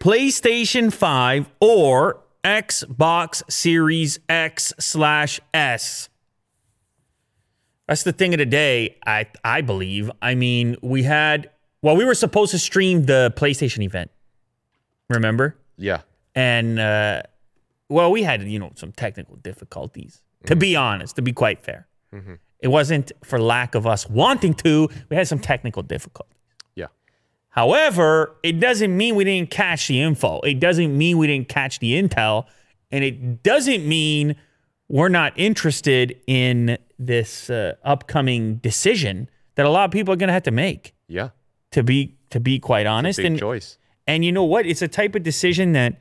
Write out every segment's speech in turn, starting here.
PlayStation 5 or Xbox Series X/S. That's the thing of the day, I believe. I mean, we were supposed to stream the PlayStation event. Remember? Yeah. And, we had, some technical difficulties. Mm-hmm. To be honest, to be quite fair. Mm-hmm. It wasn't for lack of us wanting to. We had some technical difficulties. Yeah. However, it doesn't mean we didn't catch the info. It doesn't mean we didn't catch the intel. And it doesn't mean we're not interested in this upcoming decision that a lot of people are going to have to make. Yeah. To be quite honest. It's a big choice. And you know what? It's a type of decision that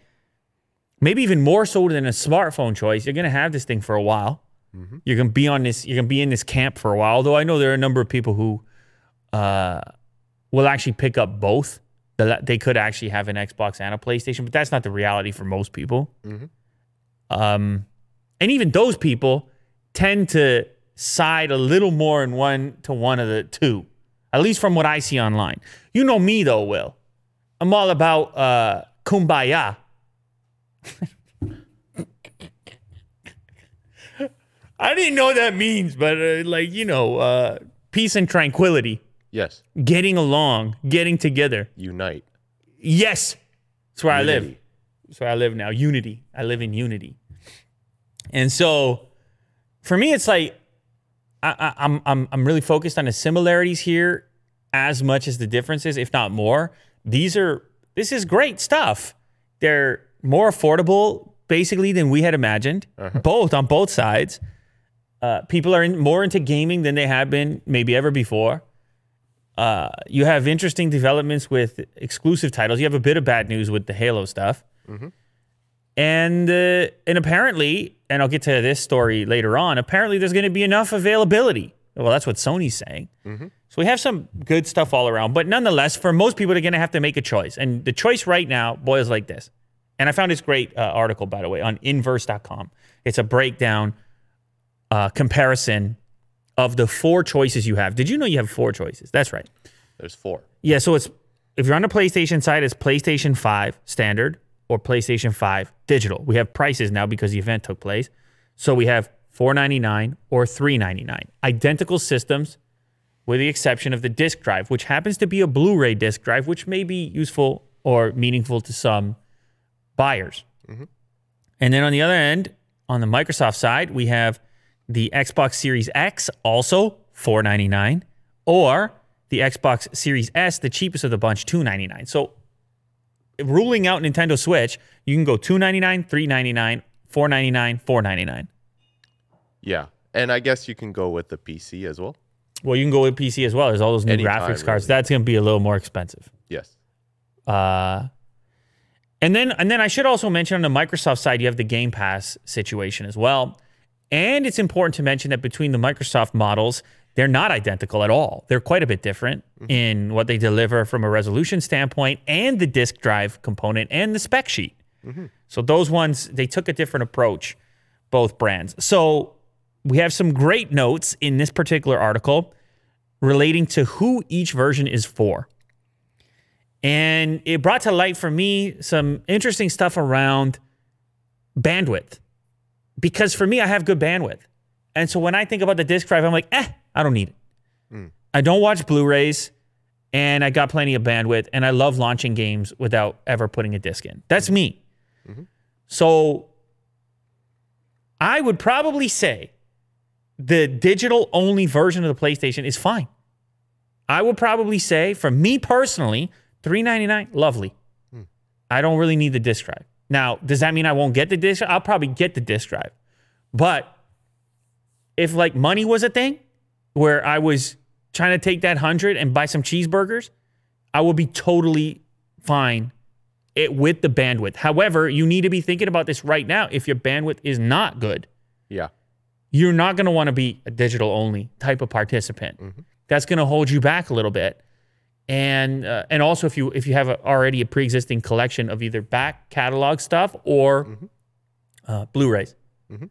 maybe even more so than a smartphone choice, you're going to have this thing for a while. Mm-hmm. You're going to be on this. You're going to be in this camp for a while. Although I know there are a number of people who will actually pick up both. They could actually have an Xbox and a PlayStation, but that's not the reality for most people. Mm-hmm. And even those people tend to side a little more in one of the two, at least from what I see online. You know me though, Will. I'm all about kumbaya. I didn't know what that means, but peace and tranquility. Yes. Getting along, getting together. Unite. Yes. That's where unity. I live. That's where I live now. Unity. I live in unity. And so for me, it's like I'm really focused on the similarities here as much as the differences, if not more. This is great stuff. They're more affordable, basically, than we had imagined. Uh-huh. On both sides. People are more into gaming than they have been maybe ever before. You have interesting developments with exclusive titles. You have a bit of bad news with the Halo stuff. Mm-hmm. And apparently, and I'll get to this story later on, apparently there's going to be enough availability. Well, that's what Sony's saying. Mm-hmm. So we have some good stuff all around. But nonetheless, for most people, they're going to have to make a choice. And the choice right now boils like this. And I found this great article, by the way, on inverse.com. It's a breakdown comparison of the four choices you have. Did you know you have four choices? That's right. There's four. Yeah, so it's, if you're on the PlayStation side, it's PlayStation 5 standard or PlayStation 5 digital. We have prices now because the event took place. So we have $4.99 or $3.99. Identical systems with the exception of the disc drive, which happens to be a Blu-ray disc drive, which may be useful or meaningful to some buyers. Mm-hmm. And then on the other end, on the Microsoft side, we have the Xbox Series X, also $4.99, or the Xbox Series S, the cheapest of the bunch, $2.99. So ruling out Nintendo Switch, you can go $2.99, $3.99, $4.99, $4.99. Yeah, and I guess you can go with the PC as well. Well, you can go with PC as well. There's all those new graphics cards. Really. That's going to be a little more expensive. Yes. And then I should also mention on the Microsoft side, you have the Game Pass situation as well. And it's important to mention that between the Microsoft models, they're not identical at all. They're quite a bit different in what they deliver from a resolution standpoint and the disk drive component and the spec sheet. Mm-hmm. So those ones, they took a different approach, both brands. So we have some great notes in this particular article relating to who each version is for. And it brought to light for me some interesting stuff around bandwidth. Because for me, I have good bandwidth. And so when I think about the disc drive, I'm like, I don't need it. Mm. I don't watch Blu-rays, and I got plenty of bandwidth, and I love launching games without ever putting a disc in. That's me. Mm-hmm. So I would probably say the digital-only version of the PlayStation is fine. I would probably say, for me personally, $3.99, lovely. Mm. I don't really need the disc drive. Now, does that mean I won't get the disc drive? I'll probably get the disc drive. But if like money was a thing where I was trying to take that $100 and buy some cheeseburgers, I would be totally fine with the bandwidth. However, you need to be thinking about this right now. If your bandwidth is not good, yeah, you're not going to want to be a digital-only type of participant. Mm-hmm. That's going to hold you back a little bit. And also if you have already a pre-existing collection of either back catalog stuff or mm-hmm. Blu-rays. Mm-hmm.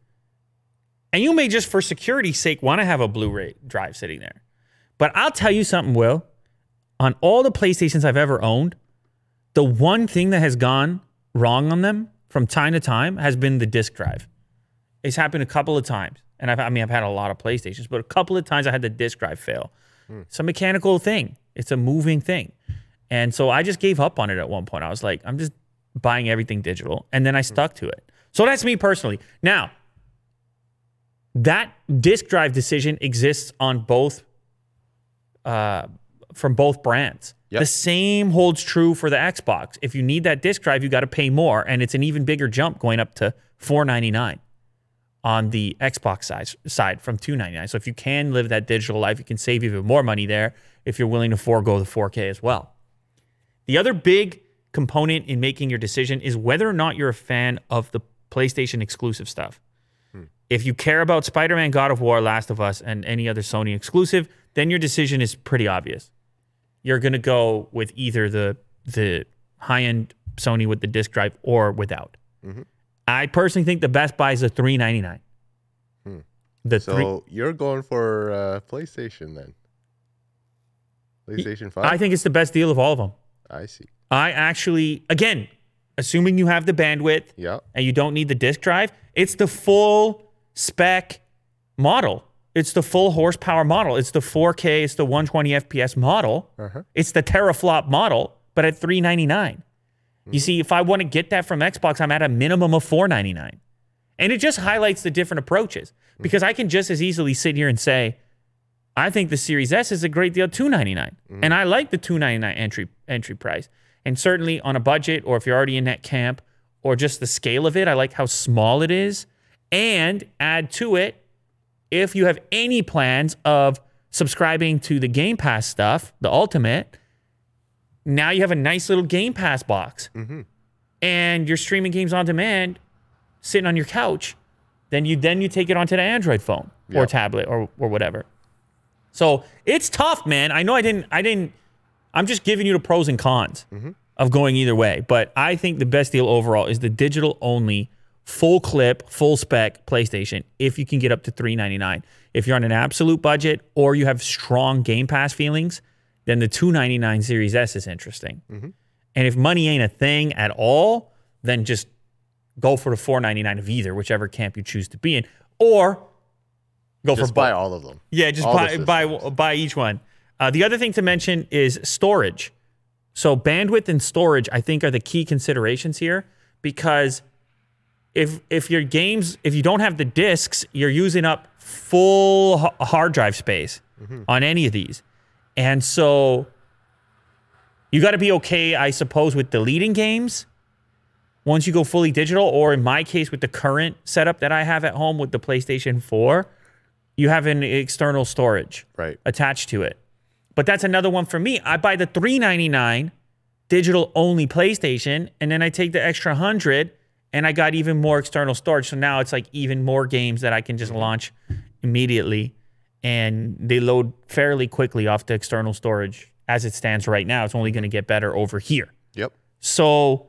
And you may just for security's sake want to have a Blu-ray drive sitting there. But I'll tell you something, Will. On all the PlayStations I've ever owned, The one thing that has gone wrong on them from time to time has been the disk drive. It's happened a couple of times. And I've had a lot of PlayStations, but a couple of times I had the disk drive fail. It's a mechanical thing. It's a moving thing. And so I just gave up on it at one point. I was like, I'm just buying everything digital. And then I stuck to it. So that's me personally. Now, that disk drive decision exists on both, from both brands. Yep. The same holds true for the Xbox. If you need that disk drive, you got to pay more. And it's an even bigger jump going up to $4.99 on the Xbox side from $2.99. So if you can live that digital life, you can save even more money there if you're willing to forego the 4K as well. The other big component in making your decision is whether or not you're a fan of the PlayStation exclusive stuff. If you care about Spider-Man, God of War, Last of Us, and any other Sony exclusive, then your decision is pretty obvious. You're going to go with either the high-end Sony with the disc drive or without. Mm-hmm. I personally think the best buy is a $3.99. You're going for PlayStation then? PlayStation 5? I think it's the best deal of all of them. I see. I actually, again, assuming you have the bandwidth and you don't need the disc drive, it's the full spec model. It's the full horsepower model. It's the 4K, it's the 120 FPS model. It's the teraflop model, but at $3.99. You see, if I want to get that from Xbox, I'm at a minimum of $4.99. And it just highlights the different approaches because I can just as easily sit here and say, I think the Series S is a great deal, $2.99. And I like the $2.99 entry price. And certainly on a budget, or if you're already in that camp, or just the scale of it, I like how small it is. And add to it, if you have any plans of subscribing to the Game Pass stuff, the Ultimate, now you have a nice little Game Pass box and you're streaming games on demand, sitting on your couch. Then you take it onto the Android phone or tablet or whatever. So it's tough, man. I know I'm just giving you the pros and cons of going either way. But I think the best deal overall is the digital only, full clip, full spec PlayStation if you can get up to $3.99. If you're on an absolute budget or you have strong Game Pass feelings, then the $2.99 Series S is interesting. And if money ain't a thing at all, then just go for the $4.99 of either, whichever camp you choose to be in. Or go just for buy all of them. Yeah, just buy each one. The other thing to mention is storage. So bandwidth and storage, I think, are the key considerations here because if your games, if you don't have the discs, you're using up full hard drive space on any of these. And so you got to be okay, I suppose, with deleting games once you go fully digital, or in my case, with the current setup that I have at home with the PlayStation 4, you have an external storage attached to it. But that's another one for me. I buy the $3.99 digital-only PlayStation, and then I take the extra $100, and I got even more external storage. So now it's like even more games that I can just launch immediately. And they load fairly quickly off the external storage as it stands right now. It's only going to get better over here. Yep. So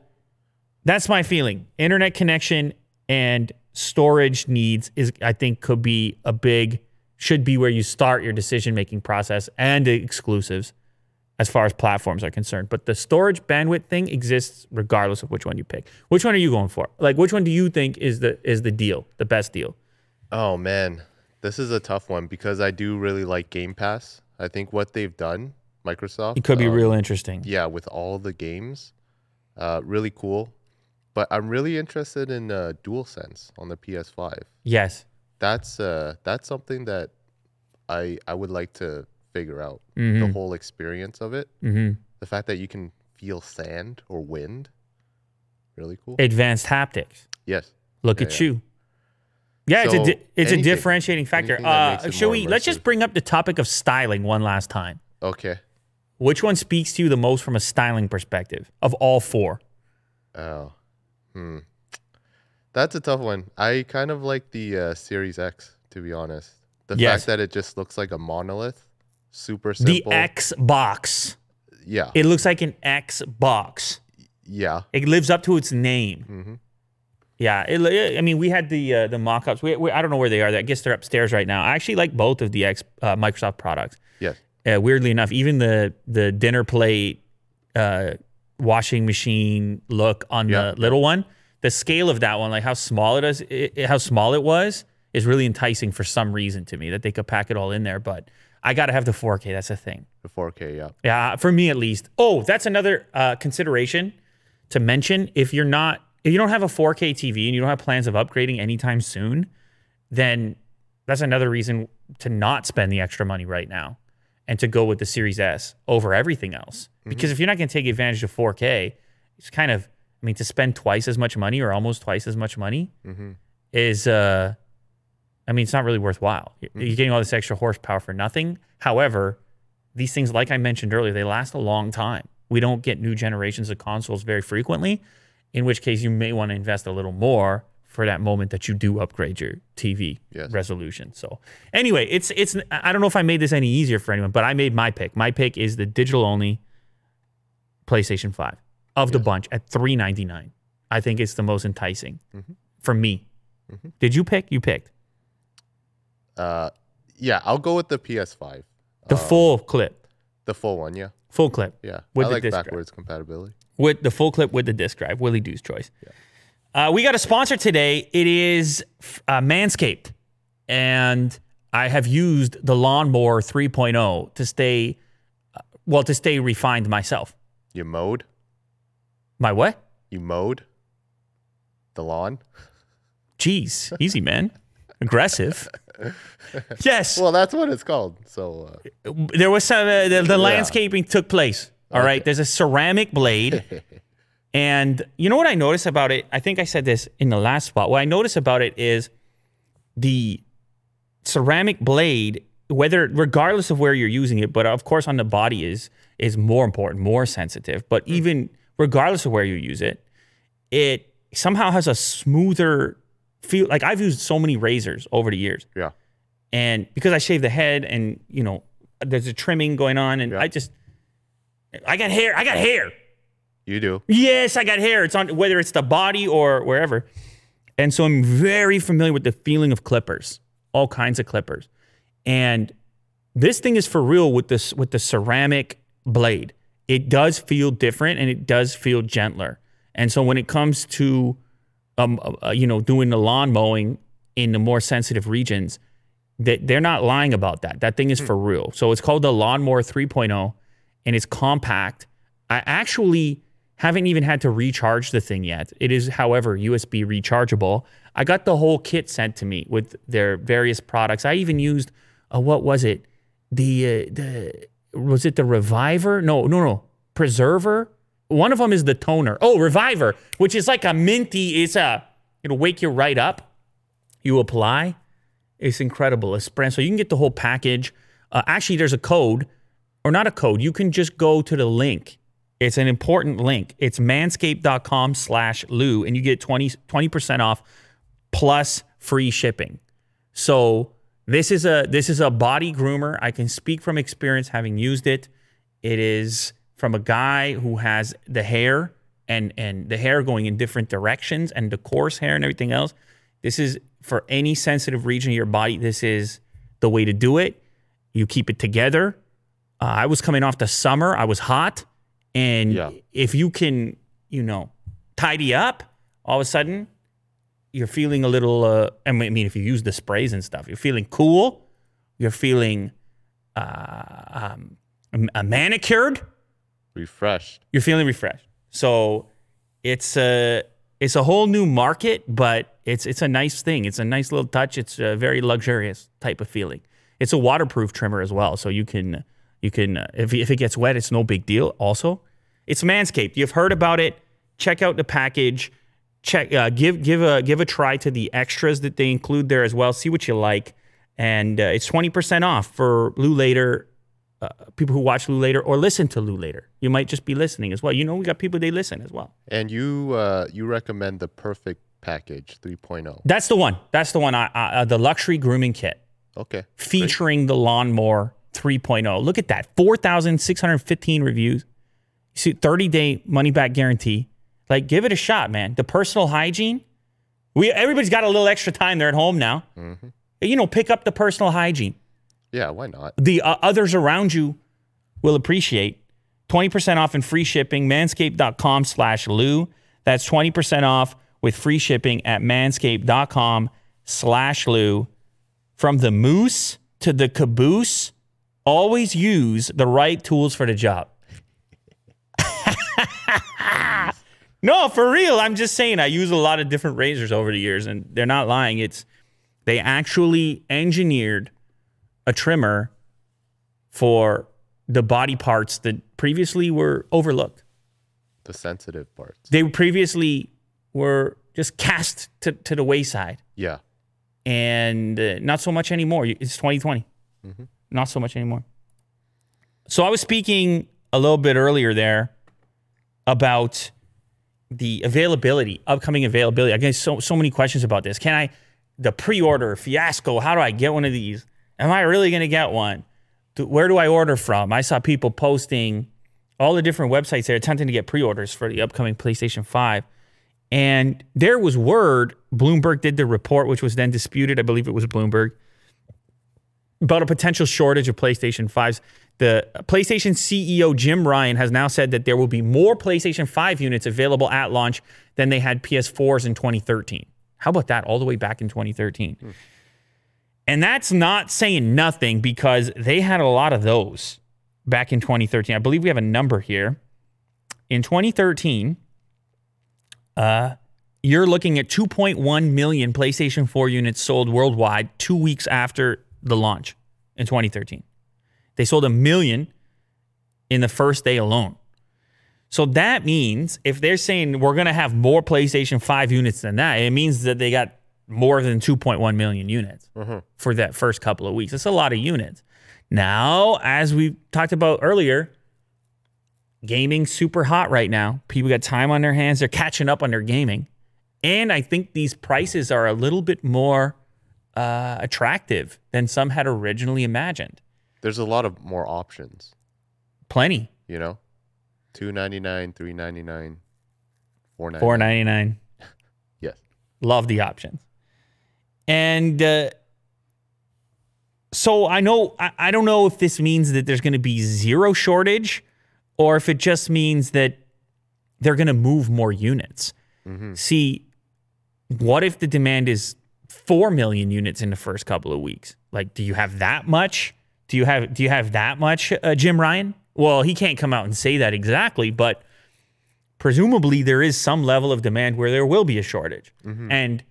that's my feeling. Internet connection and storage needs is, I think, could be a big, should be where you start your decision-making process and the exclusives as far as platforms are concerned. But the storage bandwidth thing exists regardless of which one you pick. Which one are you going for? Like, which one do you think is the deal, the best deal? Oh, man. This is a tough one because I do really like Game Pass. I think what they've done, Microsoft, it could be real interesting. Yeah, with all the games, really cool. But I'm really interested in DualSense on the PS5. Yes, that's something that I would like to figure out the whole experience of it. The fact that you can feel sand or wind, really cool. Advanced haptics. Yes. Look at you. Yeah, so it's a differentiating factor. Let's just bring up the topic of styling one last time. Okay. Which one speaks to you the most from a styling perspective of all four? That's a tough one. I kind of like the Series X, to be honest. The fact that it just looks like a monolith, super simple. The Xbox. Yeah. It looks like an Xbox. Yeah. It lives up to its name. Yeah, I mean, we had the mock-ups. I don't know where they are. I guess they're upstairs right now. I actually like both of the Microsoft products. Yes. Weirdly enough, even the dinner plate washing machine look on the little one. The scale of that one, like how small it was, is really enticing for some reason to me that they could pack it all in there. But I got to have the 4K. That's the thing. The 4K, yeah. Yeah, for me at least. Oh, that's another consideration to mention. If you don't have a 4K TV and you don't have plans of upgrading anytime soon, then that's another reason to not spend the extra money right now and to go with the Series S over everything else. Mm-hmm. Because if you're not going to take advantage of 4K, it's kind of, I mean, to spend twice as much money or almost twice as much money is, I mean, it's not really worthwhile. You're getting all this extra horsepower for nothing. However, these things, like I mentioned earlier, they last a long time. We don't get new generations of consoles very frequently, in which case you may want to invest a little more for that moment that you do upgrade your TV resolution. So anyway, it's I don't know if I made this any easier for anyone, but I made my pick. My pick is the digital-only PlayStation 5 of the bunch at $399. I think it's the most enticing for me. Mm-hmm. Did you pick? You picked. Yeah, I'll go with the PS5. The full clip. The full one, yeah. Full clip. Yeah, with I the like disc backwards drive. Compatibility. With the full clip with the disc drive, Willie Doo's choice. Yeah. We got a sponsor today. It is Manscaped. And I have used the Lawnmower 3.0 to stay, to stay refined myself. You mowed? My what? You mowed the lawn? Jeez, easy, man. Aggressive. Yes. Well, that's what it's called. So there was some, the landscaping took place. All right. There's a ceramic blade. And you know what I noticed about it? I think I said this in the last spot. What I noticed about it is the ceramic blade, regardless of where you're using it, but of course on the body is more important, more sensitive. But even regardless of where you use it, it somehow has a smoother feel. Like I've used so many razors over the years. Yeah. And because I shave the head and, you know, there's a trimming going on and I got hair. You do. Yes, I got hair. It's on whether it's the body or wherever. And so I'm very familiar with the feeling of clippers, all kinds of clippers. And this thing is for real with this with the ceramic blade. It does feel different and it does feel gentler. And so when it comes to doing the lawn mowing in the more sensitive regions, they're not lying about that. That thing is for real. So it's called the Lawnmower 3.0 and it's compact. I actually haven't even had to recharge the thing yet. It is, however, USB rechargeable. I got the whole kit sent to me with their various products. I even used, the Reviver? No, Preserver? One of them is the toner. Oh, Reviver, which is like a minty, it'll wake you right up. You apply. It's incredible. Espresso. You can get the whole package. Actually, there's a code, or not a code. You can just go to the link. It's an important link. It's manscaped.com/Lou, and you get 20% off plus free shipping. So this is a body groomer. I can speak from experience having used it. It is from a guy who has the hair and the hair going in different directions and the coarse hair and everything else. This is for any sensitive region of your body. This is the way to do it. You keep it together. I was coming off the summer. I was hot. And if you can, tidy up, all of a sudden, you're feeling a little, if you use the sprays and stuff, you're feeling cool, you're feeling manicured. Refreshed. You're feeling refreshed. So it's a whole new market, but it's a nice thing. It's a nice little touch. It's a very luxurious type of feeling. It's a waterproof trimmer as well, so you can if it gets wet, it's no big deal. Also, it's Manscaped. You've heard about it. Check out the package. Give a try to the extras that they include there as well. See what you like, and it's 20% off for Lou Later. People who watch Lou Later or listen to Lou Later. You might just be listening as well. We got people they listen as well. And you recommend the perfect package 3.0. That's the one. That's the one. The luxury grooming kit. Okay. Featuring the Lawnmower 3.0. Look at that. 4,615 reviews. You see, 30-day money-back guarantee. Like, give it a shot, man. The personal hygiene. Everybody's got a little extra time. They're at home now. Mm-hmm. Pick up the personal hygiene. Yeah, why not? The others around you will appreciate 20% off and free shipping, manscaped.com/Lou. That's 20% off with free shipping at manscaped.com/Lou. From the moose to the caboose, always use the right tools for the job. No, for real. I'm just saying, I use a lot of different razors over the years, and they're not lying. They actually engineered a trimmer for the body parts that previously were overlooked. The sensitive parts. They previously were just cast to the wayside. Yeah. And not so much anymore. It's 2020. Mm-hmm. Not so much anymore. So I was speaking a little bit earlier there about the availability, upcoming availability. I get so many questions about this. The pre-order fiasco, how do I get one of these? Am I really going to get one? Where do I order from? I saw people posting all the different websites there attempting to get pre-orders for the upcoming PlayStation 5. And there was word, Bloomberg did the report, which was then disputed, I believe it was Bloomberg, about a potential shortage of PlayStation 5s. The PlayStation CEO, Jim Ryan, has now said that there will be more PlayStation 5 units available at launch than they had PS4s in 2013. How about that? All the way back in 2013. Hmm. And that's not saying nothing, because they had a lot of those back in 2013. I believe we have a number here. In 2013, you're looking at 2.1 million PlayStation 4 units sold worldwide 2 weeks after the launch in 2013. They sold 1 million in the first day alone. So that means if they're saying we're going to have more PlayStation 5 units than that, it means that they got more than 2.1 million units for that first couple of weeks. That's a lot of units. Now, as we talked about earlier, gaming's super hot right now. People got time on their hands. They're catching up on their gaming. And I think these prices are a little bit more attractive than some had originally imagined. There's a lot of more options. Plenty. You know? $2.99, $3.99, $4.99. $4.99. Yes. Love the options. And so I don't know if this means that there's going to be zero shortage or if it just means that they're going to move more units. Mm-hmm. See, what if the demand is 4 million units in the first couple of weeks? Like, do you have that much? Do you have that much, Jim Ryan? Well, he can't come out and say that exactly, but presumably there is some level of demand where there will be a shortage. Mm-hmm. And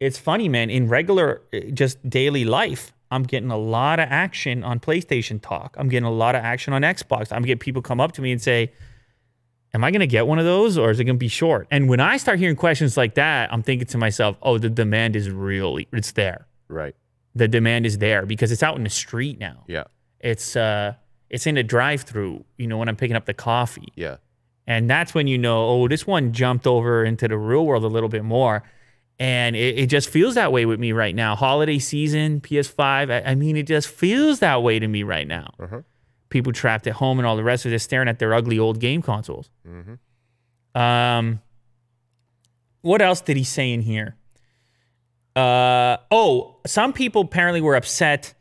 it's funny, man, in regular, just daily life, I'm getting a lot of action on PlayStation Talk. I'm getting a lot of action on Xbox. I'm getting people come up to me and say, am I going to get one of those or is it going to be short? And when I start hearing questions like that, I'm thinking to myself, oh, the demand is really, it's there. Right. The demand is there because it's out in the street now. Yeah. It's in a drive-thru, you know, when I'm picking up the coffee. Yeah. And that's when you know, oh, this one jumped over into the real world a little bit more. And it just feels that way with me right now. Holiday season, PS5, I mean, it just feels that way to me right now. Uh-huh. People trapped at home and all the rest of this, staring at their ugly old game consoles. Mm-hmm. What else did he say in here? Some people apparently were upset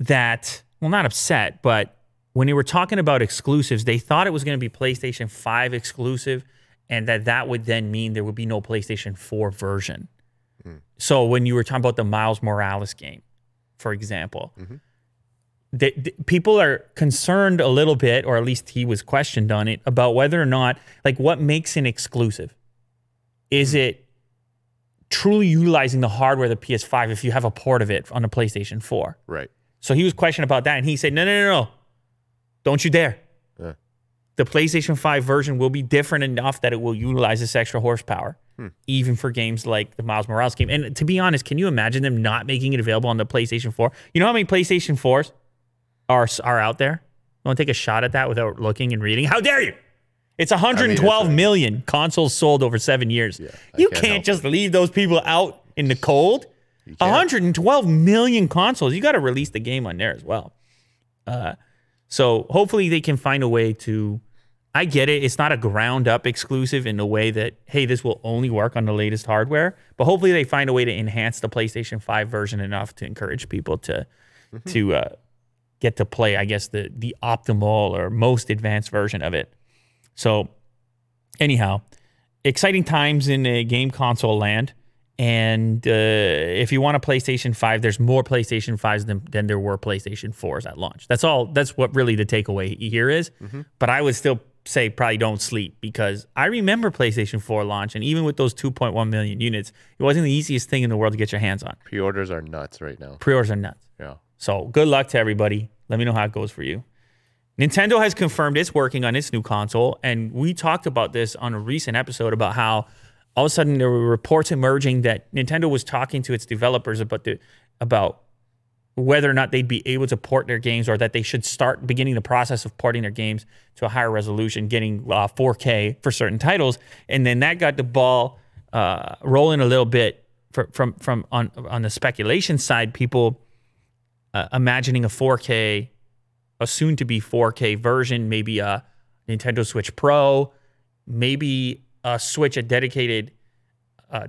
that, well, not upset, but when they were talking about exclusives, they thought it was going to be PlayStation 5 exclusive and that would then mean there would be no PlayStation 4 version. Mm. So when you were talking about the Miles Morales game, for example, mm-hmm. People are concerned a little bit, or at least he was questioned on it, about whether or not, like, what makes an exclusive? Is it truly utilizing the hardware of the PS5 if you have a port of it on the PlayStation 4? Right. So he was questioned about that, and he said, no. Don't you dare. Yeah. The PlayStation 5 version will be different enough that it will utilize this extra horsepower, even for games like the Miles Morales game. And to be honest, can you imagine them not making it available on the PlayStation 4? You know how many PlayStation 4s are out there? I want to take a shot at that without looking and reading. How dare you? It's 112 million consoles sold over 7 years. Yeah, you can't just leave those people out in the cold. 112 million consoles. You got to release the game on there as well. So hopefully they can find a way to, I get it, it's not a ground up exclusive in the way that, hey, this will only work on the latest hardware, but hopefully they find a way to enhance the PlayStation 5 version enough to encourage people to get to play, I guess, the optimal or most advanced version of it. So anyhow, exciting times in game console land. And if you want a PlayStation 5, there's more PlayStation 5s than there were PlayStation 4s at launch. That's all. That's what really the takeaway here is. Mm-hmm. But I would still say probably don't sleep, because I remember PlayStation 4 launch, and even with those 2.1 million units, it wasn't the easiest thing in the world to get your hands on. Pre-orders are nuts right now. Pre-orders are nuts. Yeah. So good luck to everybody. Let me know how it goes for you. Nintendo has confirmed it's working on its new console, and we talked about this on a recent episode about how all of a sudden there were reports emerging that Nintendo was talking to its developers about whether or not they'd be able to port their games, or that they should start beginning the process of porting their games to a higher resolution, getting 4K for certain titles. And then that got the ball rolling a little bit from the speculation side, people imagining a 4K, a soon-to-be 4K version, maybe a Nintendo Switch Pro, maybe a dedicated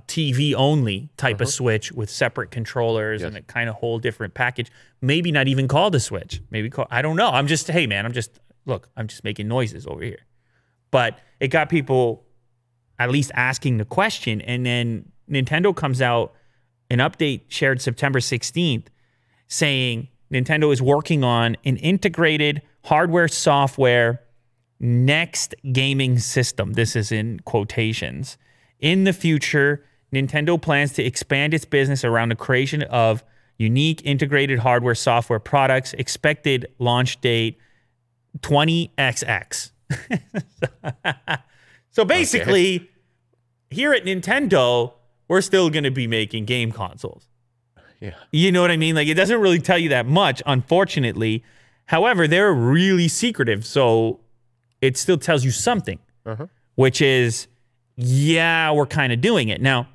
TV-only type of Switch with separate controllers and a kind of whole different package. Maybe not even called a Switch. I don't know. I'm just making noises over here. But it got people at least asking the question. And then Nintendo comes out, an update shared September 16th, saying Nintendo is working on an integrated hardware-software next gaming system. This is in quotations. In the future, Nintendo plans to expand its business around the creation of unique integrated hardware software products. Expected launch date 20XX. So basically, here at Nintendo, we're still going to be making game consoles. Yeah. You know what I mean? Like, it doesn't really tell you that much, unfortunately. However, they're really secretive, so it still tells you something, which is, yeah, we're kind of doing it. Now,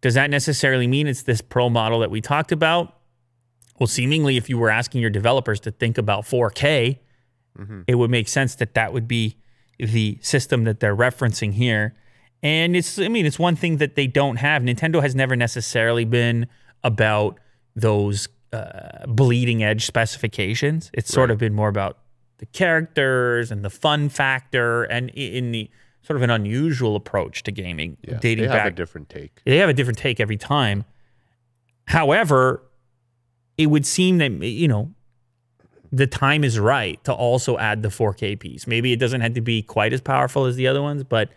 does that necessarily mean it's this Pro model that we talked about? Well, seemingly, if you were asking your developers to think about 4K, it would make sense that would be the system that they're referencing here. And it's one thing that they don't have. Nintendo has never necessarily been about those bleeding edge specifications. It's sort of been more about the characters and the fun factor, and in the sort of an unusual approach to gaming. Yeah, dating back, they have a different take. They have a different take every time. However, it would seem that, you know, the time is right to also add the 4K piece. Maybe it doesn't have to be quite as powerful as the other ones, but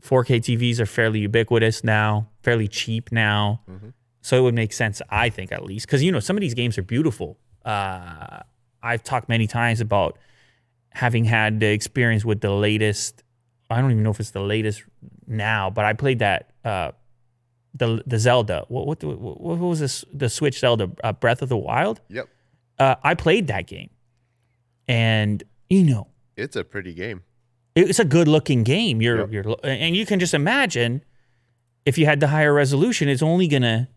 4K TVs are fairly ubiquitous now, fairly cheap now. So it would make sense, I think, at least. Because, you know, some of these games are beautiful. I've talked many times about having had the experience with the latest. I don't even know if it's the latest now, but I played that the Zelda. What was this? The Switch Zelda, Breath of the Wild. Yep. I played that game, and you know, it's a pretty game. It's a good looking game. And you can just imagine if you had the higher resolution, it's only gonna,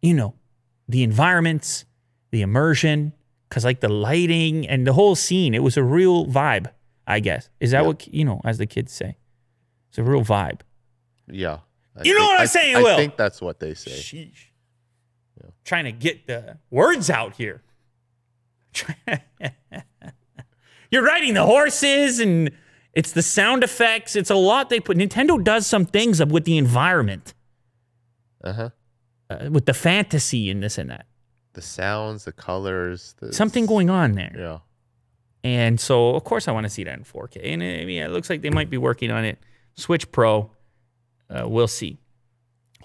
you know, the environments, the immersion. Because, like, the lighting and the whole scene, it was a real vibe, I guess. Is that what, you know, as the kids say? It's a real vibe. Yeah. I think that's what they say. Sheesh. Yeah. Trying to get the words out here. You're riding the horses, and it's the sound effects. It's a lot they put. Nintendo does some things up with the environment. With the fantasy and this and that. The sounds, the colors. Something going on there. Yeah. And so, of course, I want to see that in 4K. And, I mean, it looks like they might be working on it. Switch Pro. We'll see.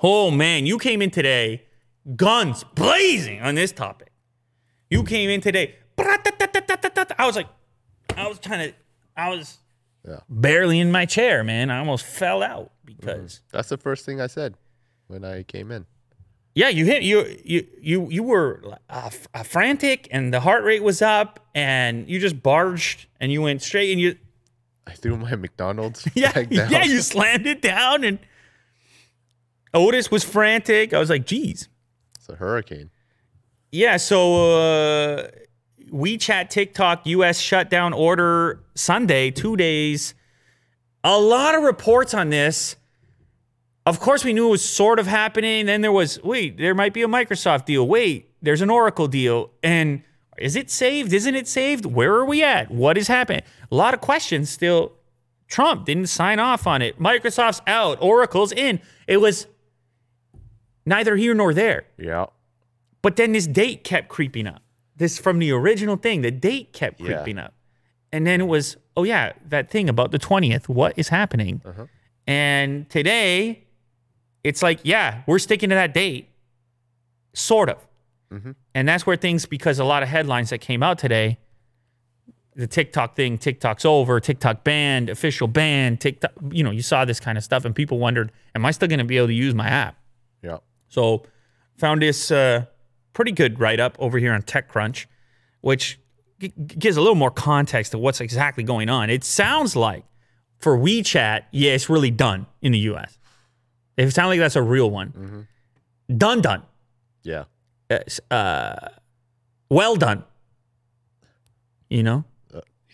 Oh, man. You came in today, guns blazing on this topic. You came in today. I was barely in my chair, man. I almost fell out because. That's the first thing I said when I came in. Yeah, you were frantic, and the heart rate was up, and you just barged, and you went straight, and you. I threw my McDonald's bag down. Yeah, you slammed it down, and Otis was frantic. I was like, "Geez, it's a hurricane." Yeah, so WeChat, TikTok, U.S. shutdown order Sunday, 2 days. A lot of reports on this. Of course, we knew it was sort of happening. Then there was, there might be a Microsoft deal. There's an Oracle deal. And Is it saved? Isn't it saved? Where are we at? What is happening? A lot of questions still. Trump didn't sign off on it. Microsoft's out. Oracle's in. It was neither here nor there. Yeah. But then this date kept creeping up. This from the original thing, the date kept creeping up. And then it was, oh yeah, that thing about the 20th, what is happening? Uh-huh. And today, it's like, yeah, we're sticking to that date, sort of. Mm-hmm. And that's where things, because a lot of headlines that came out today, the TikTok thing, TikTok's over, TikTok banned, official ban, TikTok, you know, you saw this kind of stuff and people wondered, am I still going to be able to use my app? Yeah. So found this pretty good write-up over here on TechCrunch, which gives a little more context to what's exactly going on. It sounds like for WeChat, yeah, it's really done in the U.S. It sounds like that's a real one. Mm-hmm. Done. Yeah. Well done. You know?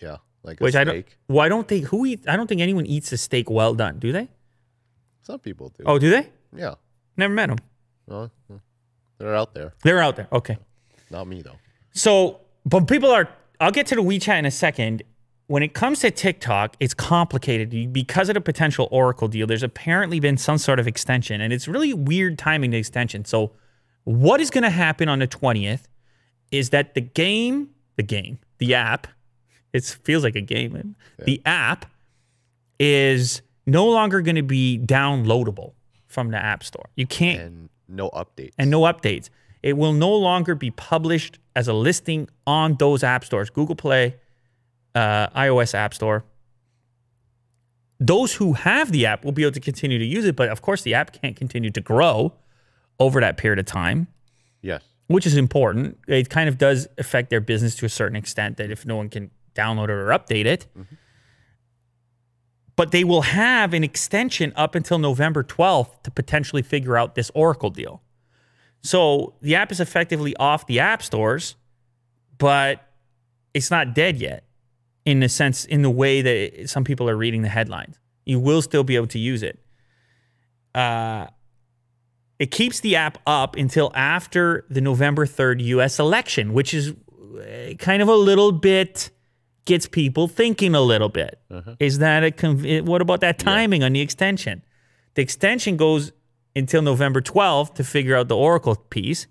Yeah, like a steak. I don't think anyone eats a steak well done, do they? Some people do. Oh, do they? Yeah. Never met them. No, they're out there. They're out there. Okay. Not me, though. So, but people are, I'll get to the WeChat in a second. When it comes to TikTok, it's complicated because of the potential Oracle deal. There's apparently been some sort of extension, and it's really weird timing the extension. So what is going to happen on the 20th is that the app, it feels like a game. Yeah. The app is no longer going to be downloadable from the App Store. You can't. And no updates. It will no longer be published as a listing on those app stores, Google Play, iOS App Store. Those who have the app will be able to continue to use it, but of course the app can't continue to grow over that period of time. Yes. Which is important. It kind of does affect their business to a certain extent that if no one can download it or update it. Mm-hmm. But they will have an extension up until November 12th to potentially figure out this Oracle deal. So the app is effectively off the app stores, but it's not dead yet in the sense, in the way that some people are reading the headlines. You will still be able to use it. It keeps the app up until after the November 3rd U.S. election, which is kind of a little bit... gets people thinking a little bit. Uh-huh. Is that what about that timing on the extension? The extension goes until November 12th to figure out the Oracle piece,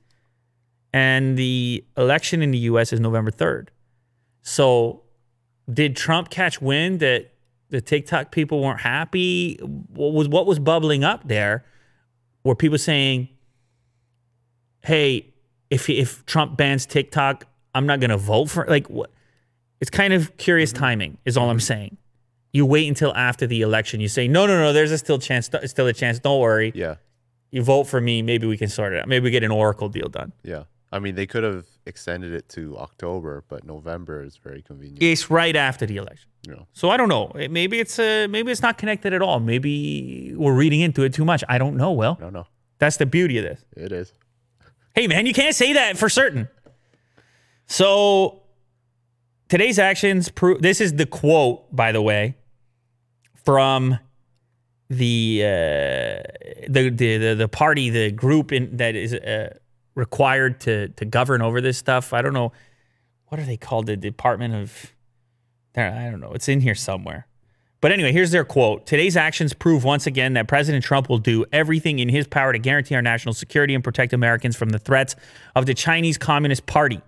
and the election in the U.S. is November 3rd. So, did Trump catch wind that the TikTok people weren't happy? What was bubbling up there? Were people saying, "Hey, if Trump bans TikTok, I'm not going to vote for it." Like what? It's kind of curious timing is all I'm saying. You wait until after the election. You say, no, there's still a chance. Don't worry. Yeah. You vote for me. Maybe we can sort it out. Maybe we get an Oracle deal done. Yeah. I mean, they could have extended it to October, but November is very convenient. It's right after the election. Yeah. So I don't know. Maybe it's not connected at all. Maybe we're reading into it too much. I don't know, Will. No, no. That's the beauty of this. It is. Hey, man, you can't say that for certain. So... today's actions prove, this is the quote, by the way, from the party, the group that is required to govern over this stuff. I don't know. What are they called? The Department of... I don't know. It's in here somewhere. But anyway, here's their quote. Today's actions prove once again that President Trump will do everything in his power to guarantee our national security and protect Americans from the threats of the Chinese Communist Party.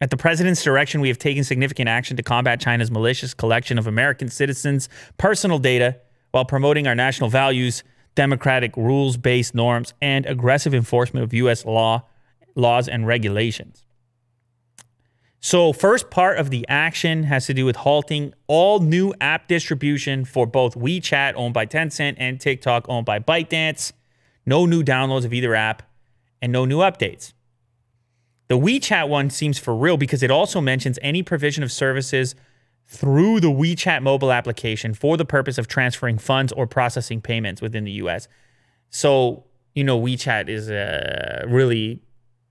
At the president's direction, we have taken significant action to combat China's malicious collection of American citizens' personal data while promoting our national values, democratic rules-based norms, and aggressive enforcement of U.S. laws and regulations. So first part of the action has to do with halting all new app distribution for both WeChat, owned by Tencent, and TikTok, owned by ByteDance. No new downloads of either app and no new updates. The WeChat one seems for real because it also mentions any provision of services through the WeChat mobile application for the purpose of transferring funds or processing payments within the U.S. So, you know, WeChat is a really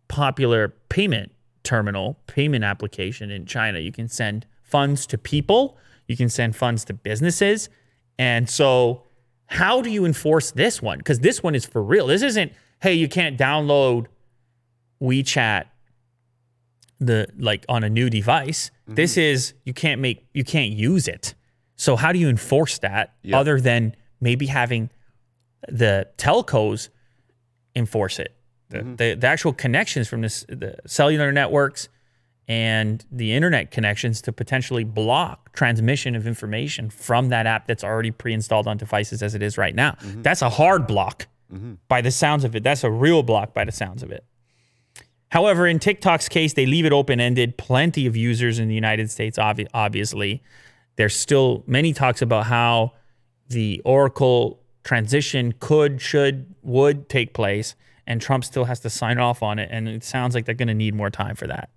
popular payment application in China. You can send funds to people. You can send funds to businesses. And so how do you enforce this one? Because this one is for real. This isn't, hey, you can't download WeChat the like on a new device. Mm-hmm. This is you can't use it. So how do you enforce that other than maybe having the telcos enforce it? The actual connections from this, the cellular networks and the internet connections to potentially block transmission of information from that app that's already pre-installed on devices as it is right now. Mm-hmm. That's a hard block by the sounds of it. That's a real block by the sounds of it. However, in TikTok's case, they leave it open-ended. Plenty of users in the United States, obviously. There's still many talks about how the Oracle transition could, should, would take place, and Trump still has to sign off on it, and it sounds like they're going to need more time for that.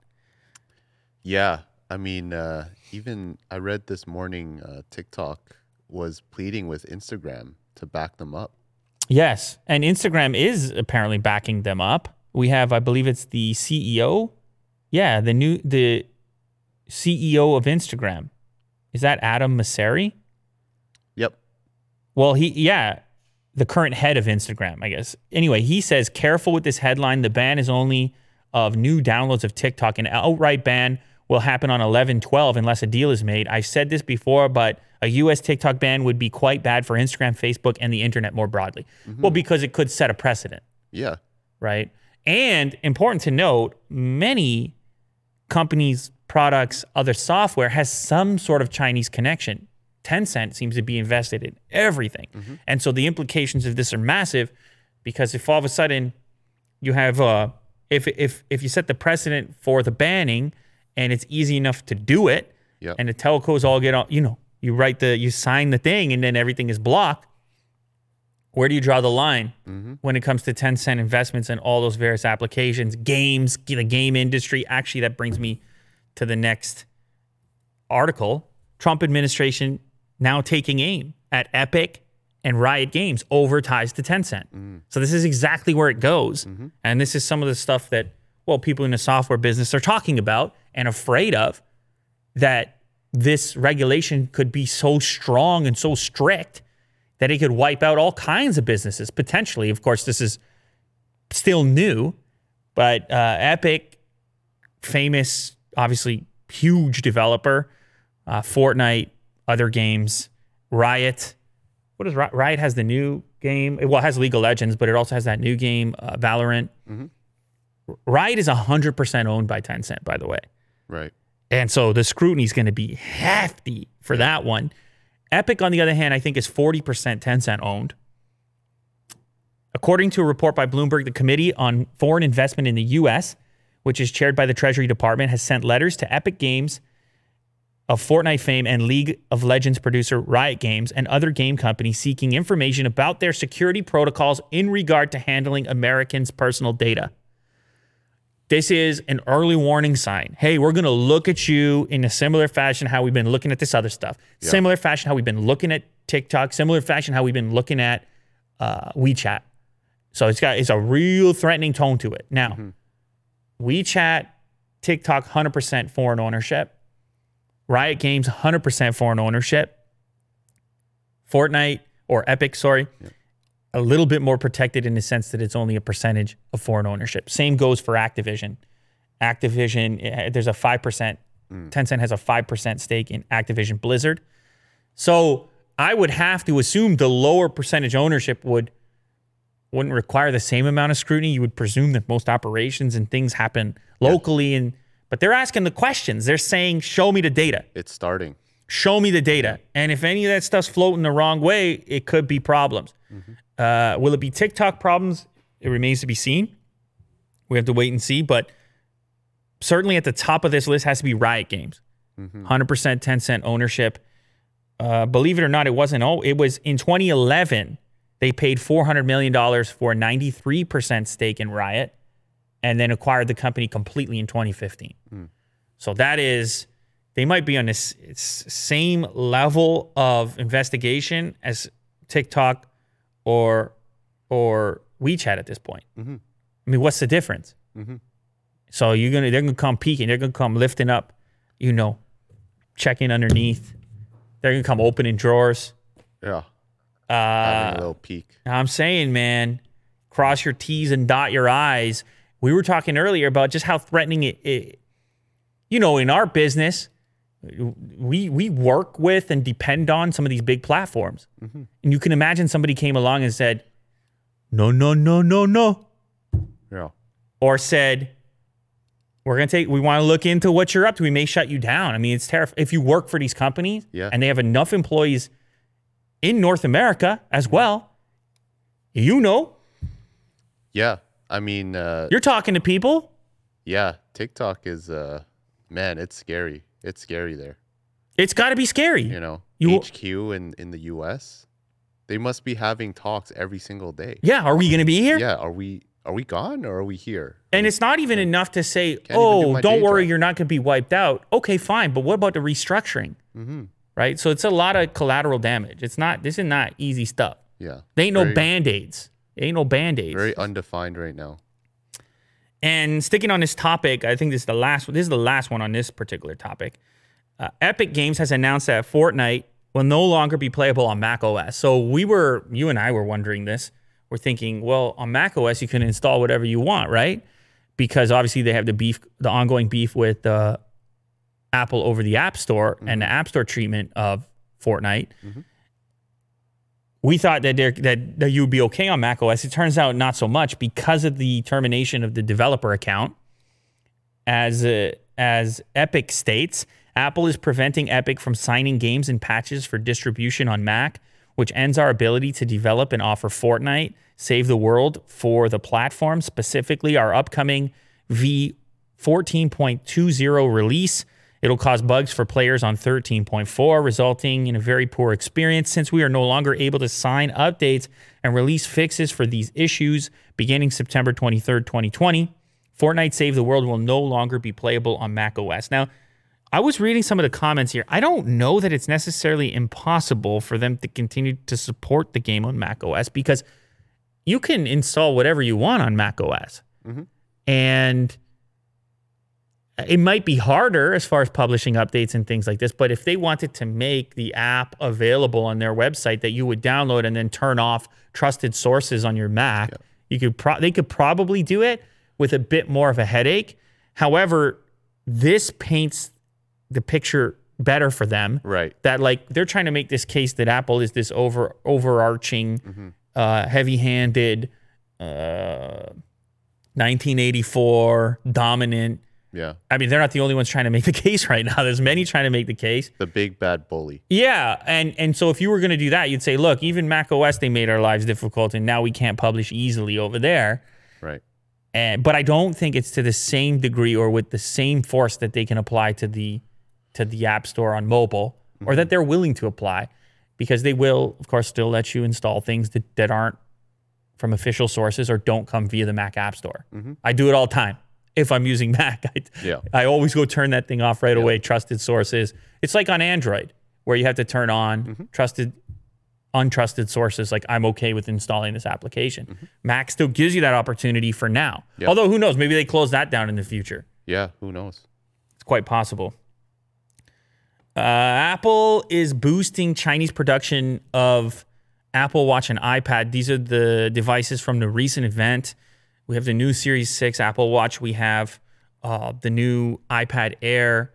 Yeah, I mean, even I read this morning TikTok was pleading with Instagram to back them up. Yes, and Instagram is apparently backing them up. We have, I believe it's the CEO. Yeah, the CEO of Instagram. Is that Adam Mosseri? Yep. Well, the current head of Instagram, I guess. Anyway, he says, careful with this headline. The ban is only of new downloads of TikTok. An outright ban will happen on 11/12 unless a deal is made. I've said this before, but a U.S. TikTok ban would be quite bad for Instagram, Facebook, and the internet more broadly. Mm-hmm. Well, because it could set a precedent. Yeah. Right? And important to note, many companies, products, other software has some sort of Chinese connection. Tencent seems to be invested in everything. Mm-hmm. And so the implications of this are massive, because if all of a sudden you have, if you set the precedent for the banning and it's easy enough to do it, and the telcos all get on, you sign the thing and then everything is blocked, where do you draw the line when it comes to Tencent investments and all those various applications, games, the game industry? Actually, that brings me to the next article. Trump administration now taking aim at Epic and Riot Games over ties to Tencent. So this is exactly where it goes. And this is some of the stuff that, well, people in the software business are talking about and afraid of, that this regulation could be so strong and so strict that it could wipe out all kinds of businesses, potentially. Of course, this is still new, but Epic, famous, obviously huge developer, Fortnite, other games, Riot. What is Riot has the new game? Well, it has League of Legends, but it also has that new game, Valorant. Riot is 100% owned by Tencent, by the way. Right. And so the scrutiny is going to be hefty for that one. Epic, on the other hand, I think is 40% Tencent owned. According to a report by Bloomberg, the Committee on Foreign Investment in the U.S., which is chaired by the Treasury Department, has sent letters to Epic Games of Fortnite fame and League of Legends producer Riot Games and other game companies seeking information about their security protocols in regard to handling Americans' personal data. This is an early warning sign. Hey, we're going to look at you in a similar fashion how we've been looking at this other stuff. Yeah. Similar fashion how we've been looking at TikTok. Similar fashion how we've been looking at WeChat. So it's a real threatening tone to it. Now, WeChat, TikTok, 100% foreign ownership. Riot Games, 100% foreign ownership. Fortnite, or Epic, sorry, a little bit more protected in the sense that it's only a percentage of foreign ownership. Same goes for Activision. Activision, there's a 5%. Tencent has a 5% stake in Activision Blizzard. So I would have to assume the lower percentage ownership wouldn't require the same amount of scrutiny. You would presume that most operations and things happen locally and... But they're asking the questions. They're saying, show me the data. It's starting. Show me the data. And if any of that stuff's floating the wrong way, it could be problems. Will it be TikTok problems? It remains to be seen. We have to wait and see. But certainly at the top of this list has to be Riot Games. 100% Tencent ownership. Believe it or not, it wasn't. Oh, it was in 2011, they paid $400 million for a 93% stake in Riot, and then acquired the company completely in 2015. So that is, they might be on this same level of investigation as TikTok or WeChat at this point. I mean, what's the difference? So they're gonna come peeking, they're gonna come lifting up, checking underneath. They're gonna come opening drawers. Yeah, having a little peek. I'm saying, man, cross your T's and dot your I's. We were talking earlier about just how threatening it you know, in our business, we work with and depend on some of these big platforms. Mm-hmm. And you can imagine somebody came along and said, no. Yeah. Or said, we want to look into what you're up to. We may shut you down. I mean, it's terrifying. If you work for these companies and they have enough employees in North America as well, you know. Yeah. I mean, you're talking to people. Yeah. TikTok is, man, it's scary. It's scary there. It's got to be scary. You know, HQ in the US, they must be having talks every single day. Yeah. Are we going to be here? Yeah. Are we gone or are we here? And it's not even enough to say, don't worry, you're not going to be wiped out. Okay, fine. But what about the restructuring? Mm-hmm. Right? So it's a lot of collateral damage. This is not easy stuff. Yeah. They ain't no Band-Aids. Very undefined right now. And sticking on this topic, I think this is the last one. This is the last one on this particular topic. Epic Games has announced that Fortnite will no longer be playable on Mac OS. So you and I were wondering this. We're thinking, well, on Mac OS, you can install whatever you want, right? Because obviously they have the ongoing beef with Apple over the App Store and the App Store treatment of Fortnite. Mm-hmm. We thought that you'd be okay on Mac OS. It turns out not so much because of the termination of the developer account. As Epic states, Apple is preventing Epic from signing games and patches for distribution on Mac, which ends our ability to develop and offer Fortnite, Save the World for the platform, specifically our upcoming V14.20 release. It'll cause bugs for players on 13.4, resulting in a very poor experience. Since we are no longer able to sign updates and release fixes for these issues beginning September 23rd, 2020, Fortnite Save the World will no longer be playable on Mac OS. Now, I was reading some of the comments here. I don't know that it's necessarily impossible for them to continue to support the game on Mac OS because you can install whatever you want on Mac OS. Mm-hmm. And it might be harder as far as publishing updates and things like this, but if they wanted to make the app available on their website that you would download and then turn off trusted sources on your Mac, you could they could probably do it with a bit more of a headache. However, this paints the picture better for them, right? That like they're trying to make this case that Apple is this overarching, heavy-handed, 1984 dominant. Yeah. I mean, they're not the only ones trying to make the case right now. There's many trying to make the case. The big bad bully. Yeah. And so if you were going to do that, you'd say, look, even Mac OS, they made our lives difficult and now we can't publish easily over there. Right. But I don't think it's to the same degree or with the same force that they can apply to the App Store on mobile or that they're willing to apply because they will, of course, still let you install things that aren't from official sources or don't come via the Mac App Store. Mm-hmm. I do it all the time. If I'm using Mac, I always go turn that thing off right away. Trusted sources. It's like on Android where you have to turn on untrusted sources. Like I'm okay with installing this application. Mm-hmm. Mac still gives you that opportunity for now. Yep. Although who knows? Maybe they close that down in the future. Yeah, who knows? It's quite possible. Apple is boosting Chinese production of Apple Watch and iPad. These are the devices from the recent event. We have the new Series 6 Apple Watch. We have the new iPad Air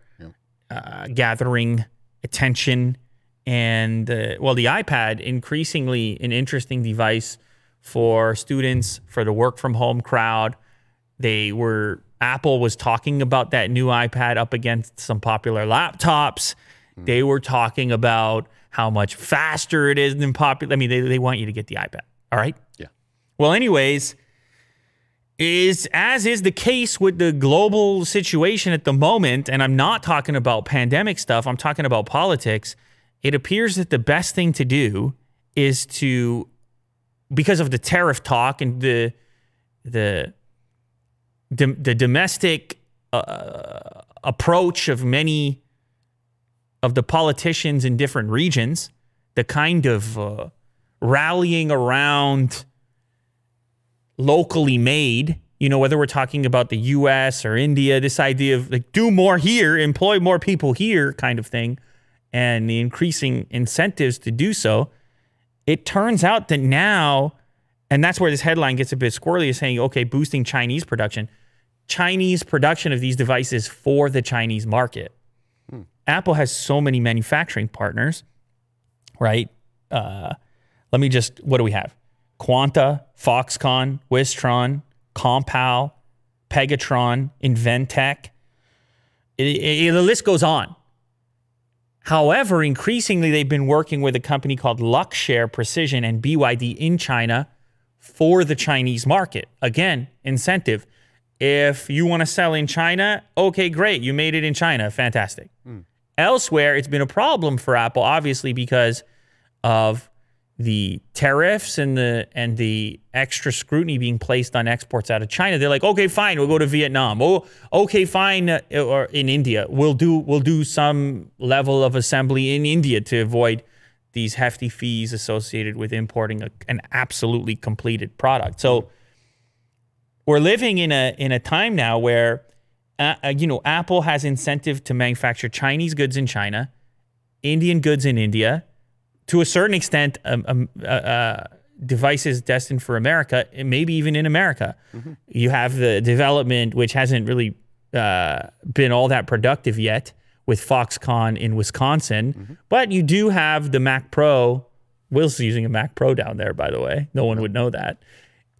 gathering attention. And, the iPad, increasingly an interesting device for students, for the work-from-home crowd. Apple was talking about that new iPad up against some popular laptops. Mm. They were talking about how much faster it is than popular. I mean, they want you to get the iPad, all right? Yeah. Well, anyways, as is the case with the global situation at the moment, and I'm not talking about pandemic stuff, I'm talking about politics, it appears that the best thing to do is to, because of the tariff talk and the domestic approach of many of the politicians in different regions, the kind of rallying around locally made, you know, whether we're talking about the US or India, this idea of like do more here, employ more people here kind of thing, and the increasing incentives to do so, it turns out that now, and that's where this headline gets a bit squirrely, is saying, okay, boosting Chinese production. Chinese production of these devices for the Chinese market. Apple has so many manufacturing partners, right? Let me just, what do we have? Quanta, Foxconn, Wistron, Compal, Pegatron, Inventec. The list goes on. However, increasingly, they've been working with a company called Luxshare Precision and BYD in China for the Chinese market. Again, incentive. If you want to sell in China, okay, great. You made it in China. Fantastic. Elsewhere, it's been a problem for Apple, obviously, because of the tariffs and the extra scrutiny being placed on exports out of China. They're like, okay, fine, we'll go to Vietnam. Oh, okay, fine, or in India, we'll do some level of assembly in India to avoid these hefty fees associated with importing an absolutely completed product. So we're living in a time now where Apple has incentive to manufacture Chinese goods in China, Indian goods in India. To a certain extent, devices destined for America, maybe even in America. Mm-hmm. You have the development, which hasn't really been all that productive yet, with Foxconn in Wisconsin. Mm-hmm. But you do have the Mac Pro. Will's using a Mac Pro down there, by the way. No one would know that.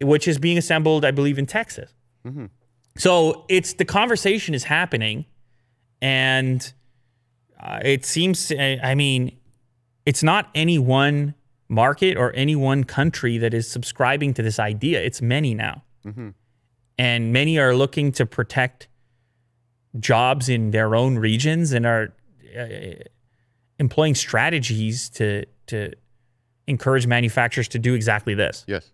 Which is being assembled, I believe, in Texas. Mm-hmm. So it's the conversation is happening. And it seems, I mean... It's not any one market or any one country that is subscribing to this idea. It's many now. Mm-hmm. And many are looking to protect jobs in their own regions and are employing strategies to encourage manufacturers to do exactly this. Yes.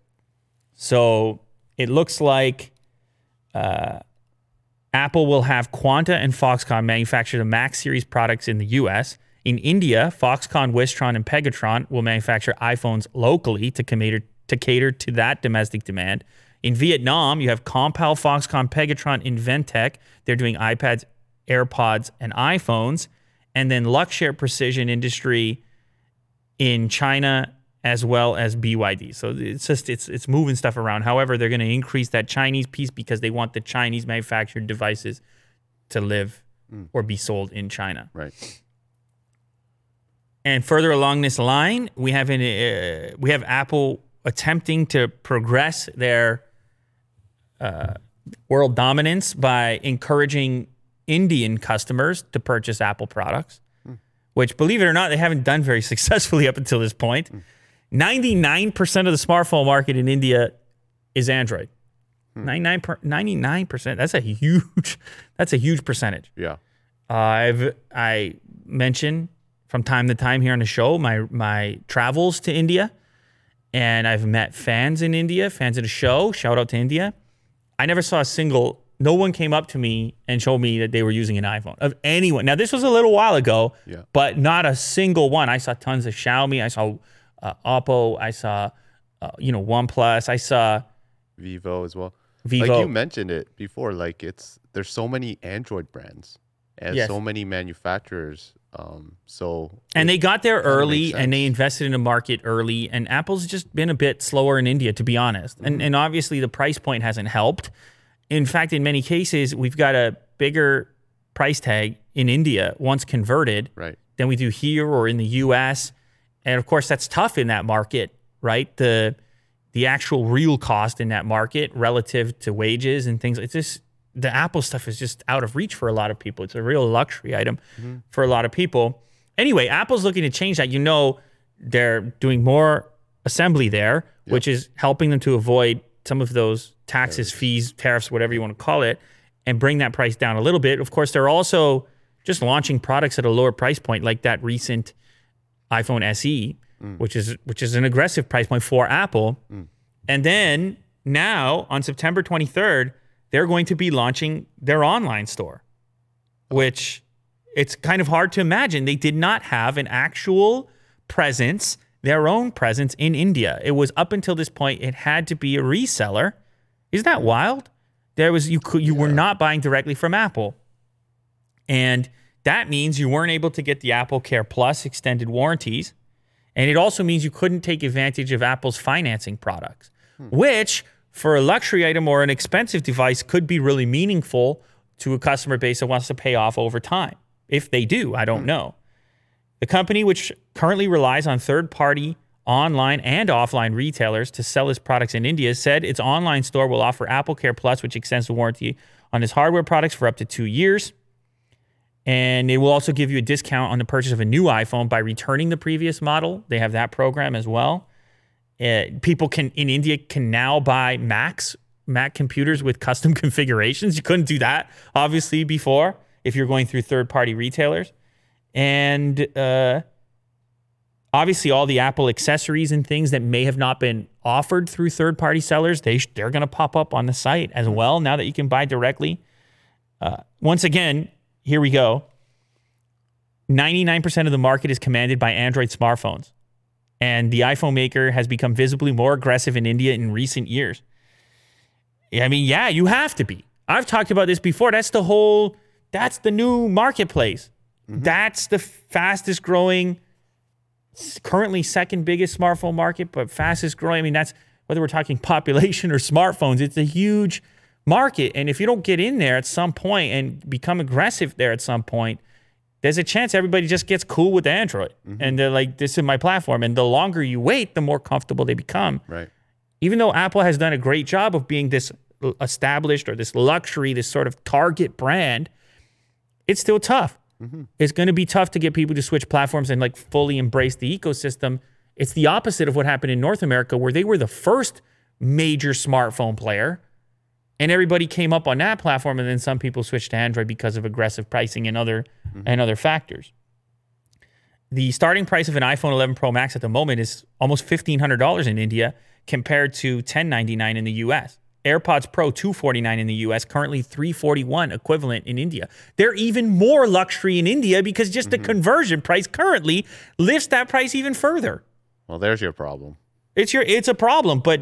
So it looks like Apple will have Quanta and Foxconn manufacture the Mac series products in the U.S., in India, Foxconn, Wistron, and Pegatron will manufacture iPhones locally to cater to that domestic demand. In Vietnam, you have Compal, Foxconn, Pegatron, Inventec. They're doing iPads, AirPods, and iPhones. And then Luxshare Precision Industry in China, as well as BYD. So it's just it's moving stuff around. However, they're going to increase that Chinese piece because they want the Chinese manufactured devices to live or be sold in China. Right. And further along this line, we have Apple attempting to progress their world dominance by encouraging Indian customers to purchase Apple products, which, believe it or not, they haven't done very successfully up until this point. 99% of the smartphone market in India is Android. 99%. That's a huge percentage. Yeah. I mentioned from time to time here on the show, my travels to India, and I've met fans in India, fans of the show, shout out to India. I never saw no one came up to me and showed me that they were using an iPhone, of anyone. Now, this was a little while ago, yeah, but not a single one. I saw tons of Xiaomi, I saw Oppo, I saw OnePlus, I saw... Vivo as well. Vivo. Like you mentioned it before, like there's so many Android brands and so many manufacturers. And they got there early and they invested in the market early, and Apple's just been a bit slower in India, to be honest. And obviously the price point hasn't helped. In fact, in many cases, we've got a bigger price tag in India once converted than we do here or in the US. And of course that's tough in that market, right? The actual real cost in that market relative to wages and things, it's just the Apple stuff is just out of reach for a lot of people. It's a real luxury item for a lot of people. Anyway, Apple's looking to change that. They're doing more assembly there, which is helping them to avoid some of those taxes, fees, tariffs, whatever you want to call it, and bring that price down a little bit. Of course, they're also just launching products at a lower price point, like that recent iPhone SE, which is an aggressive price point for Apple. And then now on September 23rd, they're going to be launching their online store, which it's kind of hard to imagine. They did not have an actual presence, their own presence in India. It was up until this point, it had to be a reseller. Isn't that wild? You were not buying directly from Apple. And that means you weren't able to get the AppleCare Plus extended warranties. And it also means you couldn't take advantage of Apple's financing products, which... for a luxury item or an expensive device could be really meaningful to a customer base that wants to pay off over time. If they do, I don't know. The company, which currently relies on third-party online and offline retailers to sell its products in India, said its online store will offer AppleCare Plus, which extends the warranty on its hardware products for up to 2 years. And it will also give you a discount on the purchase of a new iPhone by returning the previous model. They have that program as well. People can in India can now buy Mac computers with custom configurations. You couldn't do that, obviously, before if you're going through third-party retailers. And obviously, all the Apple accessories and things that may have not been offered through third-party sellers, they're going to pop up on the site as well now that you can buy directly. Once again, here we go. 99% of the market is commanded by Android smartphones. And the iPhone maker has become visibly more aggressive in India in recent years. I mean, yeah, you have to be. I've talked about this before. That's the new marketplace. Mm-hmm. That's the fastest growing, currently second biggest smartphone market, but fastest growing. I mean, that's whether we're talking population or smartphones. It's a huge market. And if you don't get in there at some point and become aggressive there at some point, there's a chance everybody just gets cool with Android. Mm-hmm. And they're like, this is my platform. And the longer you wait, the more comfortable they become. Right. Even though Apple has done a great job of being this established or this luxury, this sort of target brand, it's still tough. Mm-hmm. It's going to be tough to get people to switch platforms and like fully embrace the ecosystem. It's the opposite of what happened in North America, where they were the first major smartphone player. And everybody came up on that platform, and then some people switched to Android because of aggressive pricing and other factors. The starting price of an iPhone 11 Pro Max at the moment is almost $1,500 in India compared to $1,099 in the U.S. AirPods Pro $249 in the U.S., currently $341 equivalent in India. They're even more luxury in India because just the conversion price currently lifts that price even further. Well, there's your problem. It's a problem, but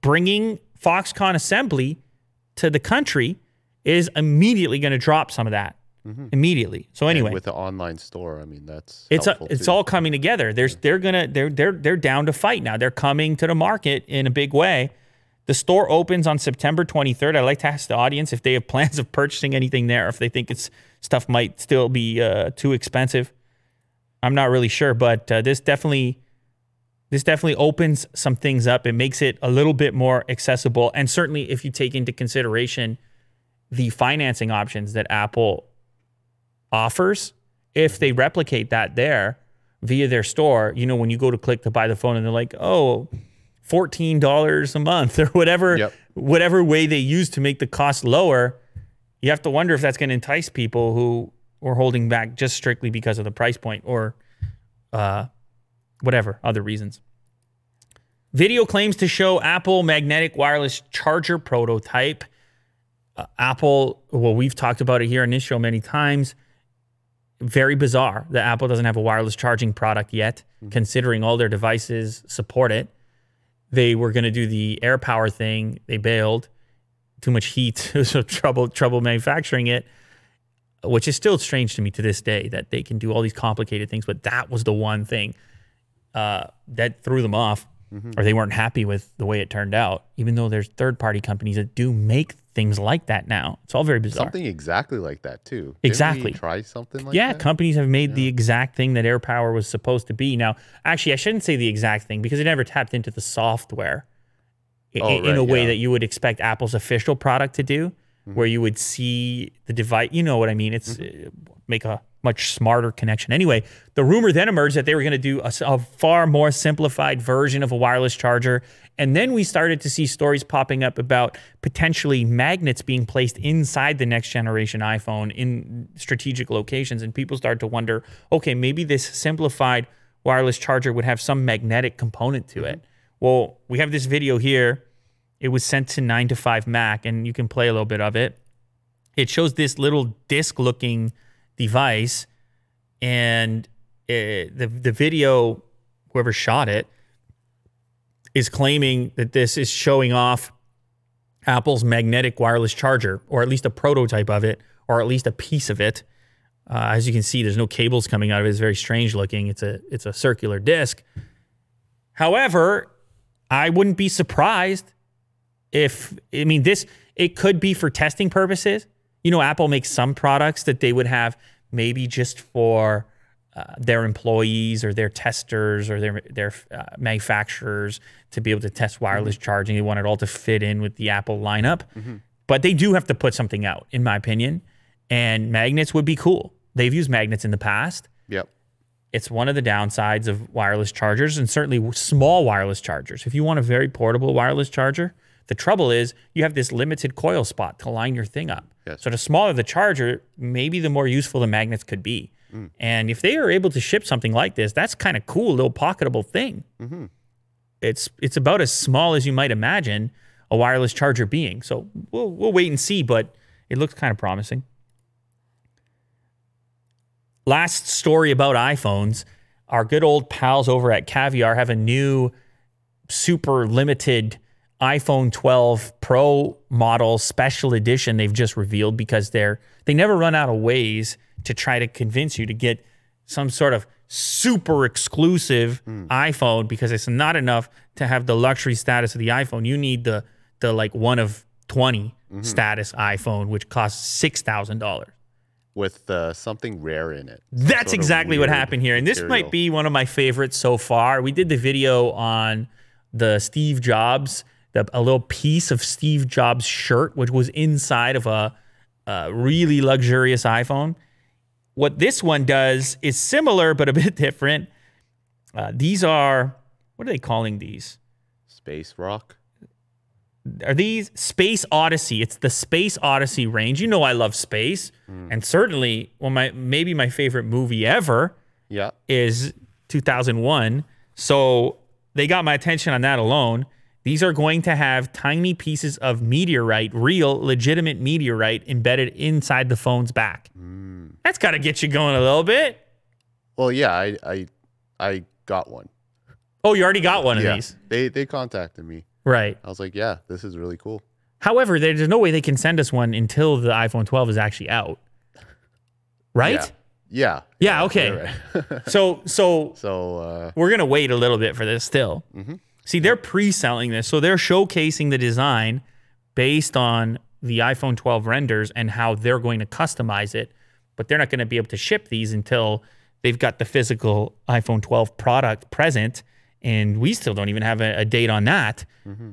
bringing Foxconn assembly to the country is immediately going to drop some of that immediately. So anyway, and with the online store, I mean it's all coming together. They're down to fight now. They're coming to the market in a big way. The store opens on September 23rd. I'd like to ask the audience if they have plans of purchasing anything there, or if they think it's stuff might still be too expensive. I'm not really sure, but this definitely opens some things up. It makes it a little bit more accessible. And certainly if you take into consideration the financing options that Apple offers, if they replicate that there via their store, you know, when you go to click to buy the phone and they're like, oh, $14 a month or whatever, whatever way they use to make the cost lower, you have to wonder if that's going to entice people who were holding back just strictly because of the price point or whatever other reasons. Video claims to show Apple magnetic wireless charger prototype. Apple, well, we've talked about it here on this show many times. Very bizarre that Apple doesn't have a wireless charging product yet, considering all their devices support it. They were going to do the AirPower thing. They bailed. Too much heat. It was trouble manufacturing it, which is still strange to me to this day that they can do all these complicated things, but that was the one thing that threw them off, or they weren't happy with the way it turned out, even though there's third-party companies that do make things like that now. It's all very bizarre. Something exactly like that, too. Exactly. Didn't we try something like that? Yeah, companies have made the exact thing that AirPower was supposed to be. Now, actually, I shouldn't say the exact thing because it never tapped into the software in a way that you would expect Apple's official product to do, where you would see the device. You know what I mean? It's make a much smarter connection. Anyway, the rumor then emerged that they were going to do a far more simplified version of a wireless charger. And then we started to see stories popping up about potentially magnets being placed inside the next generation iPhone in strategic locations. And people started to wonder, okay, maybe this simplified wireless charger would have some magnetic component to it. Well, we have this video here. It was sent to 9 to 5 Mac, and you can play a little bit of it. It shows this little disc-looking device, and the video, whoever shot it, is claiming that this is showing off Apple's magnetic wireless charger, or at least a prototype of it, or at least a piece of it. As you can see, there's no cables coming out of it. It's very strange looking. It's a circular disc. However, I wouldn't be surprised It could be for testing purposes. You know, Apple makes some products that they would have maybe just for their employees or their testers or their manufacturers to be able to test wireless charging. They want it all to fit in with the Apple lineup. Mm-hmm. But they do have to put something out, in my opinion. And magnets would be cool. They've used magnets in the past. Yep. It's one of the downsides of wireless chargers, and certainly small wireless chargers. If you want a very portable wireless charger, the trouble is you have this limited coil spot to line your thing up. Yes. So the smaller the charger, maybe the more useful the magnets could be. Mm. And if they are able to ship something like this, that's kind of cool, little pocketable thing. Mm-hmm. It's about as small as you might imagine a wireless charger being. So we'll wait and see, but it looks kind of promising. Last story about iPhones. Our good old pals over at Caviar have a new super limited iPhone 12 Pro model special edition they've just revealed, because they never run out of ways to try to convince you to get some sort of super exclusive iPhone, because it's not enough to have the luxury status of the iPhone. You need the like one of 20 status iPhone, which costs $6,000. With something rare in it. That's exactly what happened here. And this might be one of my favorites so far. We did the video on the Steve Jobs, a little piece of Steve Jobs' shirt, which was inside of a really luxurious iPhone. What this one does is similar, but a bit different. These are, what are they calling these? Space Rock? Are these Space Odyssey? It's the Space Odyssey range. You know I love space, and certainly, well, maybe my favorite movie ever is 2001. So they got my attention on that alone. These are going to have tiny pieces of meteorite, real, legitimate meteorite, embedded inside the phone's back. Mm. That's got to get you going a little bit. Well, yeah, I got one. Oh, you already got one of these? They contacted me. Right. I was like, yeah, this is really cool. However, there's no way they can send us one until the iPhone 12 is actually out. Right? Yeah, okay. Right. So we're going to wait a little bit for this still. Mm-hmm. See, they're pre-selling this. So they're showcasing the design based on the iPhone 12 renders and how they're going to customize it. But they're not going to be able to ship these until they've got the physical iPhone 12 product present. And we still don't even have a date on that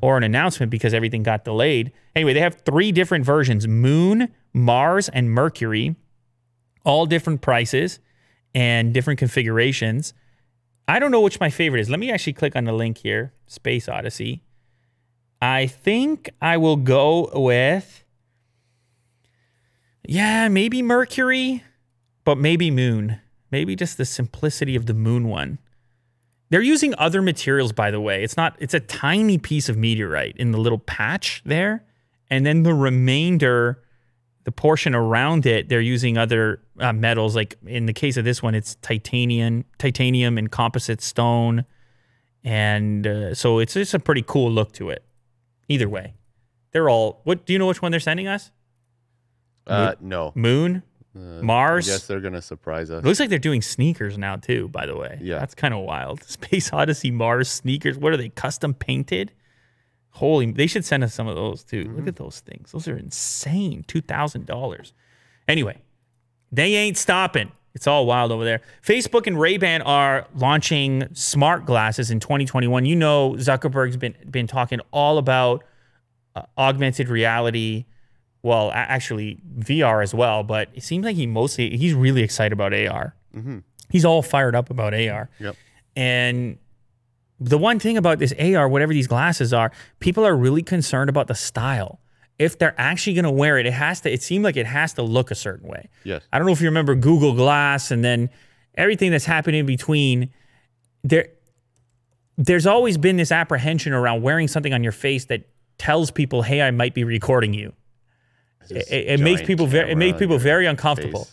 or an announcement, because everything got delayed. Anyway, they have three different versions: Moon, Mars, and Mercury, all different prices and different configurations. I don't know which my favorite is. Let me actually click on the link here, Space Odyssey. I think I will go with, maybe Mercury, but maybe Moon. Maybe just the simplicity of the Moon one. They're using other materials, by the way. It's a tiny piece of meteorite in the little patch there. And then the remainder, the portion around it, they're using other metals. Like in the case of this one, it's titanium and composite stone. And so it's just a pretty cool look to it. Either way, they're all... What do you know which one they're sending us? No. Moon? Mars. I guess they're going to surprise us. It looks like they're doing sneakers now, too, by the way. Yeah. That's kind of wild. Space Odyssey, Mars, sneakers. What are they, custom painted? Holy, they should send us some of those, too. Mm-hmm. Look at those things. Those are insane. $2,000. Anyway, they ain't stopping. It's all wild over there. Facebook and Ray-Ban are launching smart glasses in 2021. You know Zuckerberg's been talking all about augmented reality. Well, actually, VR as well, but it seems like he's really excited about AR. Mm-hmm. He's all fired up about AR. Yep. And the one thing about this AR, whatever these glasses are, people are really concerned about the style. If they're actually going to wear it, it seemed like it has to look a certain way. Yes. I don't know if you remember Google Glass and then everything that's happened in between. There's always been this apprehension around wearing something on your face that tells people, hey, I might be recording you. It makes people very uncomfortable.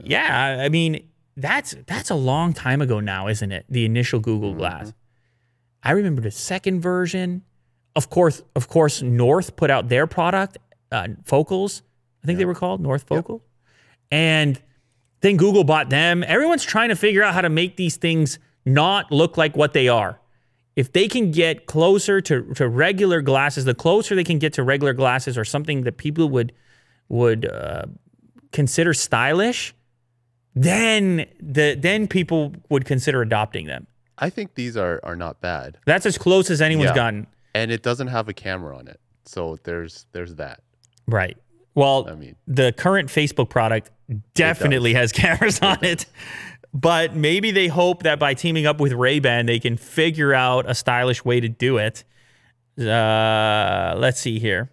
Yeah. I mean, that's a long time ago now, isn't it? The initial Google Glass. I remember the second version. Of course, North put out their product, Focals. I think they were called North Focal. Yep. And then Google bought them. Everyone's trying to figure out how to make these things not look like what they are. if they can get closer to regular glasses, the closer they can get to regular glasses or something that people would consider stylish, then people would consider adopting them. I think these are not bad. That's as close as anyone's gotten. And it doesn't have a camera on it. So there's that. Right. Well, I mean, the current Facebook product definitely has cameras on it. But maybe they hope that by teaming up with Ray-Ban, they can figure out a stylish way to do it. Let's see here.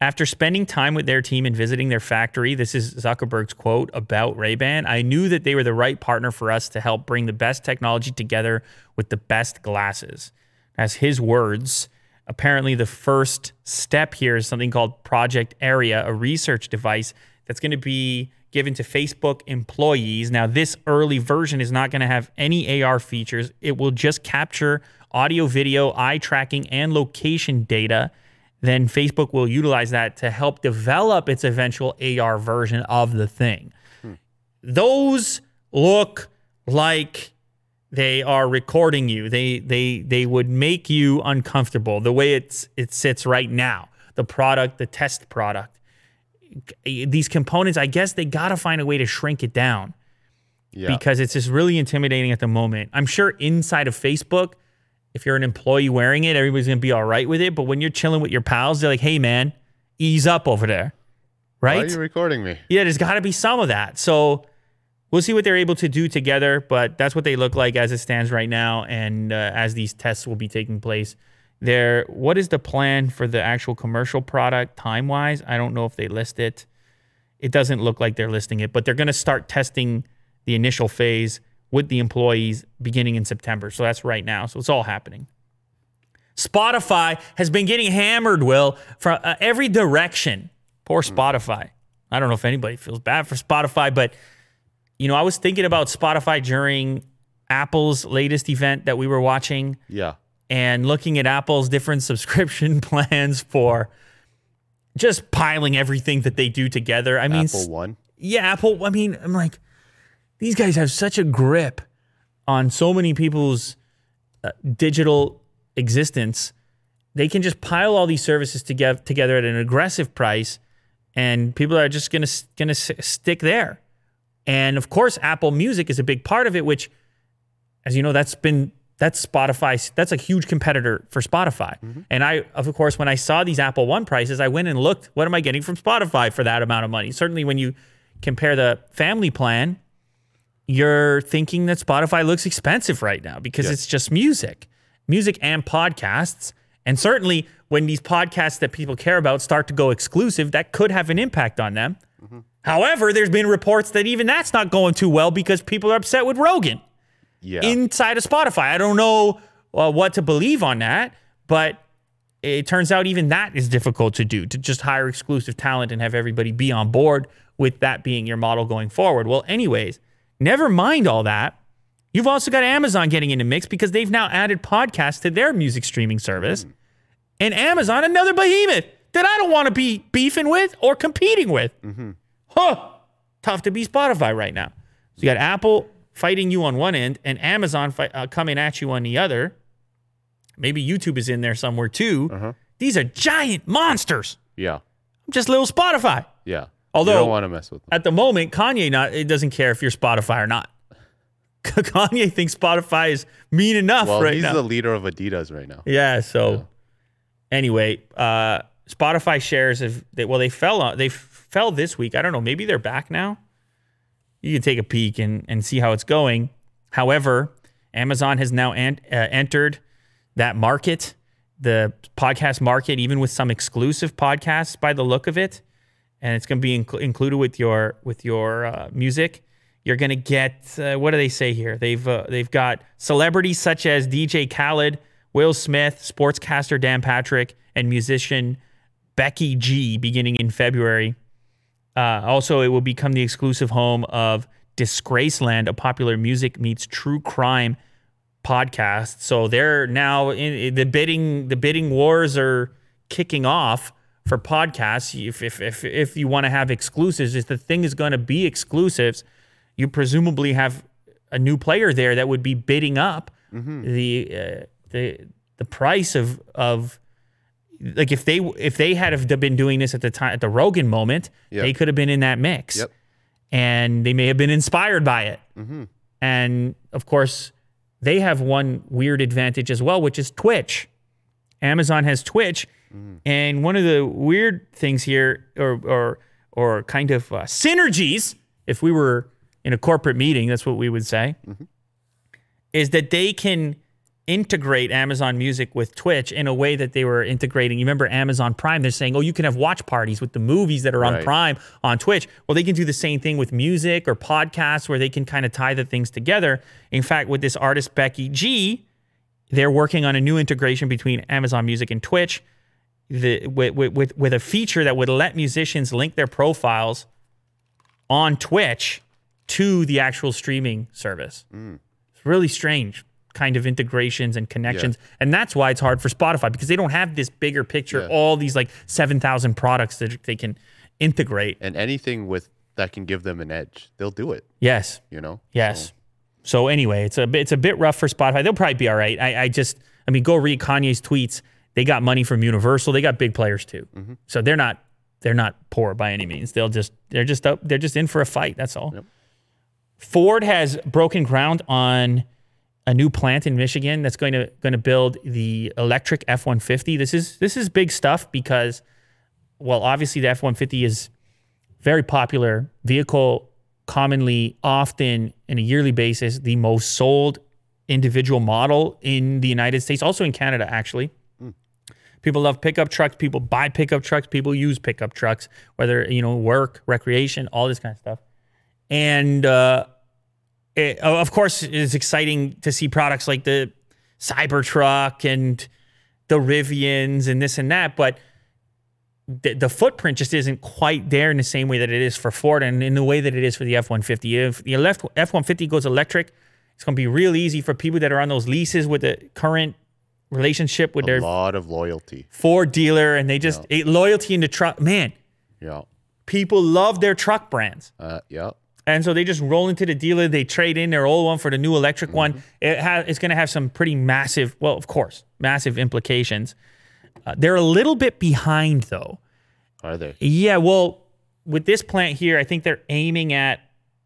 After spending time with their team and visiting their factory, this is Zuckerberg's quote about Ray-Ban, "I knew that they were the right partner for us to help bring the best technology together with the best glasses." That's his words. Apparently, the first step here is something called Project Area, a research device that's going to be given to Facebook employees. Now, this early version is not going to have any AR features. It will just capture audio, video, eye tracking, and location data. Then Facebook will utilize that to help develop its eventual AR version of the thing. Those look like they are recording you. They would make you uncomfortable the way it sits right now. The product, the test product. These components, I guess they got to find a way to shrink it down because it's just really intimidating at the moment. I'm sure inside of Facebook, if you're an employee wearing it, everybody's going to be all right with it. But when you're chilling with your pals, they're like, hey, man, ease up over there. Right? Why are you recording me? Yeah, there's got to be some of that. So we'll see what they're able to do together. But that's what they look like as it stands right now. And as these tests will be taking place. What is the plan for the actual commercial product time-wise? I don't know if they list it. It doesn't look like they're listing it, but they're going to start testing the initial phase with the employees beginning in September. So that's right now. So it's all happening. Spotify has been getting hammered, Will, from every direction. Poor Spotify. I don't know if anybody feels bad for Spotify, but you know, I was thinking about Spotify during Apple's latest event that we were watching. Yeah. And looking at Apple's different subscription plans for just piling everything that they do together. I mean, Apple One? Yeah, Apple. I mean, I'm like, these guys have such a grip on so many people's digital existence. They can just pile all these services together at an aggressive price, and people are just gonna stick there. And of course, Apple Music is a big part of it, which, as you know, that's Spotify. That's a huge competitor for Spotify. Mm-hmm. And I, of course, when I saw these Apple One prices, I went and looked, what am I getting from Spotify for that amount of money? Certainly when you compare the family plan, you're thinking that Spotify looks expensive right now because it's just music and podcasts. And certainly when these podcasts that people care about start to go exclusive, that could have an impact on them. Mm-hmm. However, there's been reports that even that's not going too well because people are upset with Rogan. Yeah. Inside of Spotify. I don't know what to believe on that, but it turns out even that is difficult to do, to just hire exclusive talent and have everybody be on board with that being your model going forward. Well, anyways, never mind all that. You've also got Amazon getting into mix because they've now added podcasts to their music streaming service. And Amazon, another behemoth that I don't want to be beefing with or competing with. Tough to be Spotify right now. So you got Apple fighting you on one end, and Amazon coming at you on the other. Maybe YouTube is in there somewhere too. These are giant monsters. Yeah. Just little Spotify. Yeah. Although you don't want to mess with them. At the moment, Kanye it doesn't care if you're Spotify or not. Kanye thinks Spotify is mean enough right now. Well, he's the leader of Adidas right now. Yeah, so anyway, Spotify shares, they fell this week. I don't know, maybe they're back now. You can take a peek and see how it's going. However, Amazon has now entered that market, the podcast market, even with some exclusive podcasts by the look of it. And it's going to be included with your music. You're going to get, what do they say here? They've got celebrities such as DJ Khaled, Will Smith, sportscaster Dan Patrick, and musician Becky G beginning in February. Also, it will become the exclusive home of Disgraceland, a popular music meets true crime podcast. So they're now in the bidding. The bidding wars are kicking off for podcasts. If you want to have exclusives, if the thing is going to be exclusives, you presumably have a new player there that would be bidding up the the price of like if they had have been doing this at the time at the Rogan moment, yep. they could have been in that mix, yep. and they may have been inspired by it. Mm-hmm. And of course, they have one weird advantage as well, which is Twitch. Amazon has Twitch, mm-hmm. and one of the weird things here, or kind of synergies, if we were in a corporate meeting, that's what we would say, mm-hmm. is that they can integrate Amazon Music with Twitch in a way that they were integrating. You remember Amazon Prime, they're saying, oh, you can have watch parties with the movies that are right. on Prime on Twitch. Well, they can do the same thing with music or podcasts where they can kind of tie the things together. In fact, with this artist, Becky G, they're working on a new integration between Amazon Music and Twitch with a feature that would let musicians link their profiles on Twitch to the actual streaming service. Mm. It's really strange. Kind of integrations and connections, yeah. and that's why it's hard for Spotify, because they don't have this bigger picture, yeah. all these like 7,000 products that they can integrate, and anything with that can give them an edge, they'll do it. Yes, you know. Yes. So anyway, it's a bit rough for Spotify. They'll probably be all right. I mean, go read Kanye's tweets. They got money from Universal. They got big players too, mm-hmm. so they're not poor by any means. They're just in for a fight. That's all. Yep. Ford has broken ground on a new plant in Michigan that's going to build the electric F-150. This is big stuff because, well, obviously the F-150 is very popular vehicle, commonly, often, in a yearly basis, the most sold individual model in the United States, also in Canada, actually. Mm. People love pickup trucks. People buy pickup trucks. People use pickup trucks, whether, you know, work, recreation, all this kind of stuff. And, it, of course, it's exciting to see products like the Cybertruck and the Rivians and this and that, but the footprint just isn't quite there in the same way that it is for Ford and in the way that it is for the F-150. If the F-150 goes electric, it's going to be real easy for people that are on those leases with the current relationship with their... A lot of loyalty. Ford dealer, and they just... Yeah. Loyalty in the truck. Man. Yeah. People love their truck brands. Yeah. And so they just roll into the dealer. They trade in their old one for the new electric mm-hmm. one. It's going to have some pretty massive, well, of course, massive implications. They're a little bit behind, though. Are they? Yeah, well, with this plant here, I think they're aiming at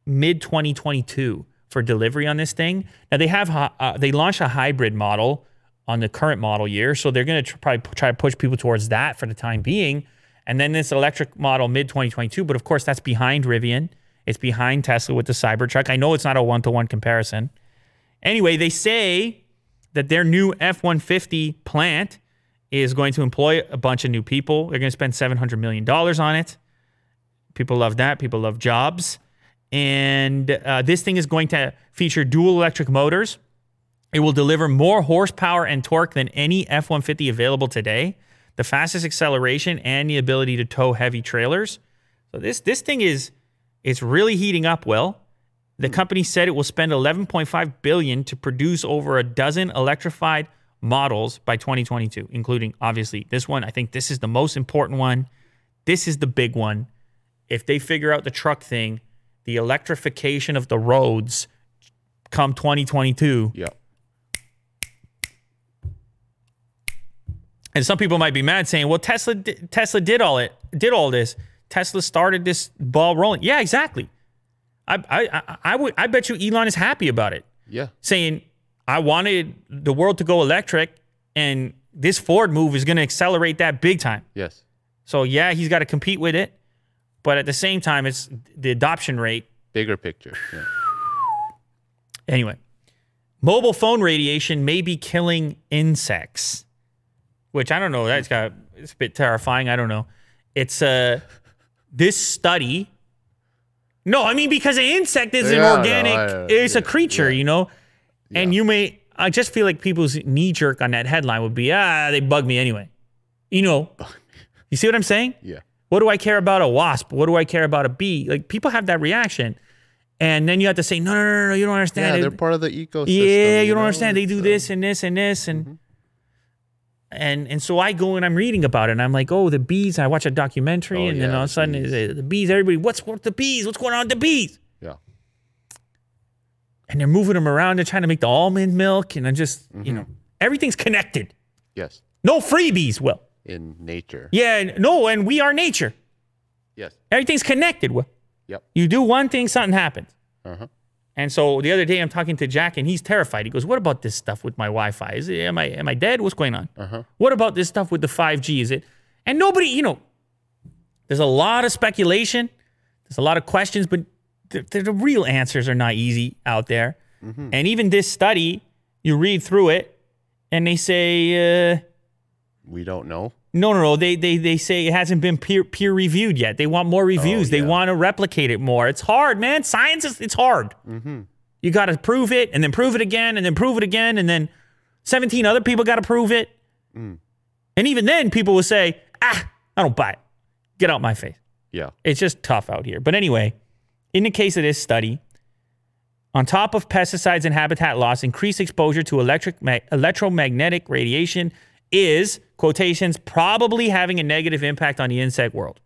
mid-2022 for delivery on this thing. Now, they have they launched a hybrid model on the current model year, so they're going to probably try to push people towards that for the time being. And then this electric model mid-2022, but of course, that's behind Rivian. It's behind Tesla with the Cybertruck. I know it's not a one-to-one comparison. Anyway, they say that their new F-150 plant is going to employ a bunch of new people. They're going to spend $700 million on it. People love that. People love jobs. And this thing is going to feature dual electric motors. It will deliver more horsepower and torque than any F-150 available today, the fastest acceleration, and the ability to tow heavy trailers. So this thing is... It's really heating up, Will. The company said it will spend $11.5 billion to produce over a dozen electrified models by 2022, including, obviously, this one. I think this is the most important one. This is the big one. If they figure out the truck thing, the electrification of the roads come 2022. Yeah. And some people might be mad saying, well, Tesla did all this. Tesla started this ball rolling. Yeah, exactly. I bet you Elon is happy about it. Yeah. Saying, I wanted the world to go electric, and this Ford move is going to accelerate that big time. Yes. So, yeah, he's got to compete with it, but at the same time, it's the adoption rate. Bigger picture. Yeah. Anyway, mobile phone radiation may be killing insects, which I don't know. It's a bit terrifying. I don't know. It's a... This study, no, I mean, because an insect is an organic, it's a creature, you know? Yeah. And I just feel like people's knee-jerk on that headline would be, they bug me anyway. You know, you see what I'm saying? Yeah. What do I care about a wasp? What do I care about a bee? Like, people have that reaction. And then you have to say, no, you don't understand. Yeah, they're part of the ecosystem. Yeah, you don't understand. They do this and this and this and... Mm-hmm. And so I go and I'm reading about it, and I'm like, oh, the bees. I watch a documentary, then all of a sudden, the bees, everybody, what's with the bees? What's going on with the bees? Yeah. And they're moving them around. They're trying to make the almond milk, and I'm just, mm-hmm. you know, everything's connected. Yes. No freebies, Will. In nature. Yeah, no, and we are nature. Yes. Everything's connected, Will. Yep. You do one thing, something happens. Uh-huh. And so the other day I'm talking to Jack and he's terrified. He goes, what about this stuff with my Wi-Fi? Is it, am I dead? What's going on? Uh-huh. What about this stuff with the 5G? Is it? And nobody, you know, there's a lot of speculation. There's a lot of questions, but the real answers are not easy out there. Mm-hmm. And even this study, you read through it and they say... we don't know. No. They say it hasn't been peer-reviewed yet. They want more reviews. Oh, yeah. They want to replicate it more. It's hard, man. Science is, it's hard. Mm-hmm. You got to prove it, and then prove it again, and then prove it again, and then 17 other people got to prove it. Mm. And even then, people will say, I don't buy it. Get out my face. Yeah. It's just tough out here. But anyway, in the case of this study, on top of pesticides and habitat loss, increased exposure to electromagnetic radiation is, quotations, probably having a negative impact on the insect world.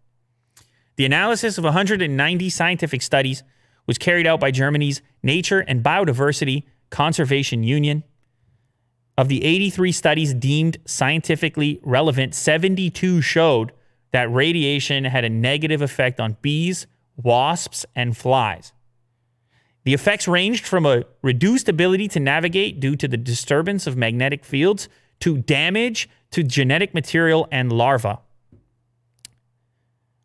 The analysis of 190 scientific studies was carried out by Germany's Nature and Biodiversity Conservation Union. Of the 83 studies deemed scientifically relevant, 72 showed that radiation had a negative effect on bees, wasps, and flies. The effects ranged from a reduced ability to navigate due to the disturbance of magnetic fields to damage to genetic material and larvae.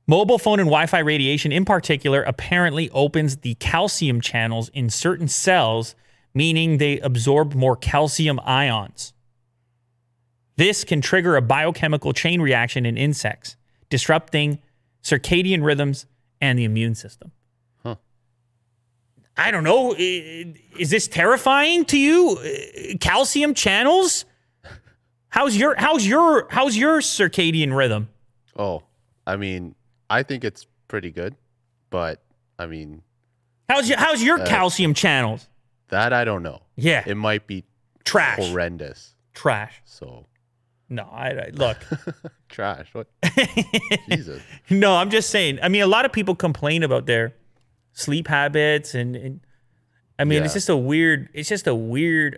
Mobile phone and Wi-Fi radiation in particular apparently opens the calcium channels in certain cells, meaning they absorb more calcium ions. This can trigger a biochemical chain reaction in insects, disrupting circadian rhythms and the immune system. Huh. I don't know. Is this terrifying to you? Calcium channels? How's your circadian rhythm? Oh, I mean, I think it's pretty good, but I mean, how's your calcium channels? That I don't know. Yeah, it might be trash, horrendous, trash. So, no, I look trash. What? Jesus. No, I'm just saying. I mean, a lot of people complain about their sleep habits, and I mean, yeah. It's just a weird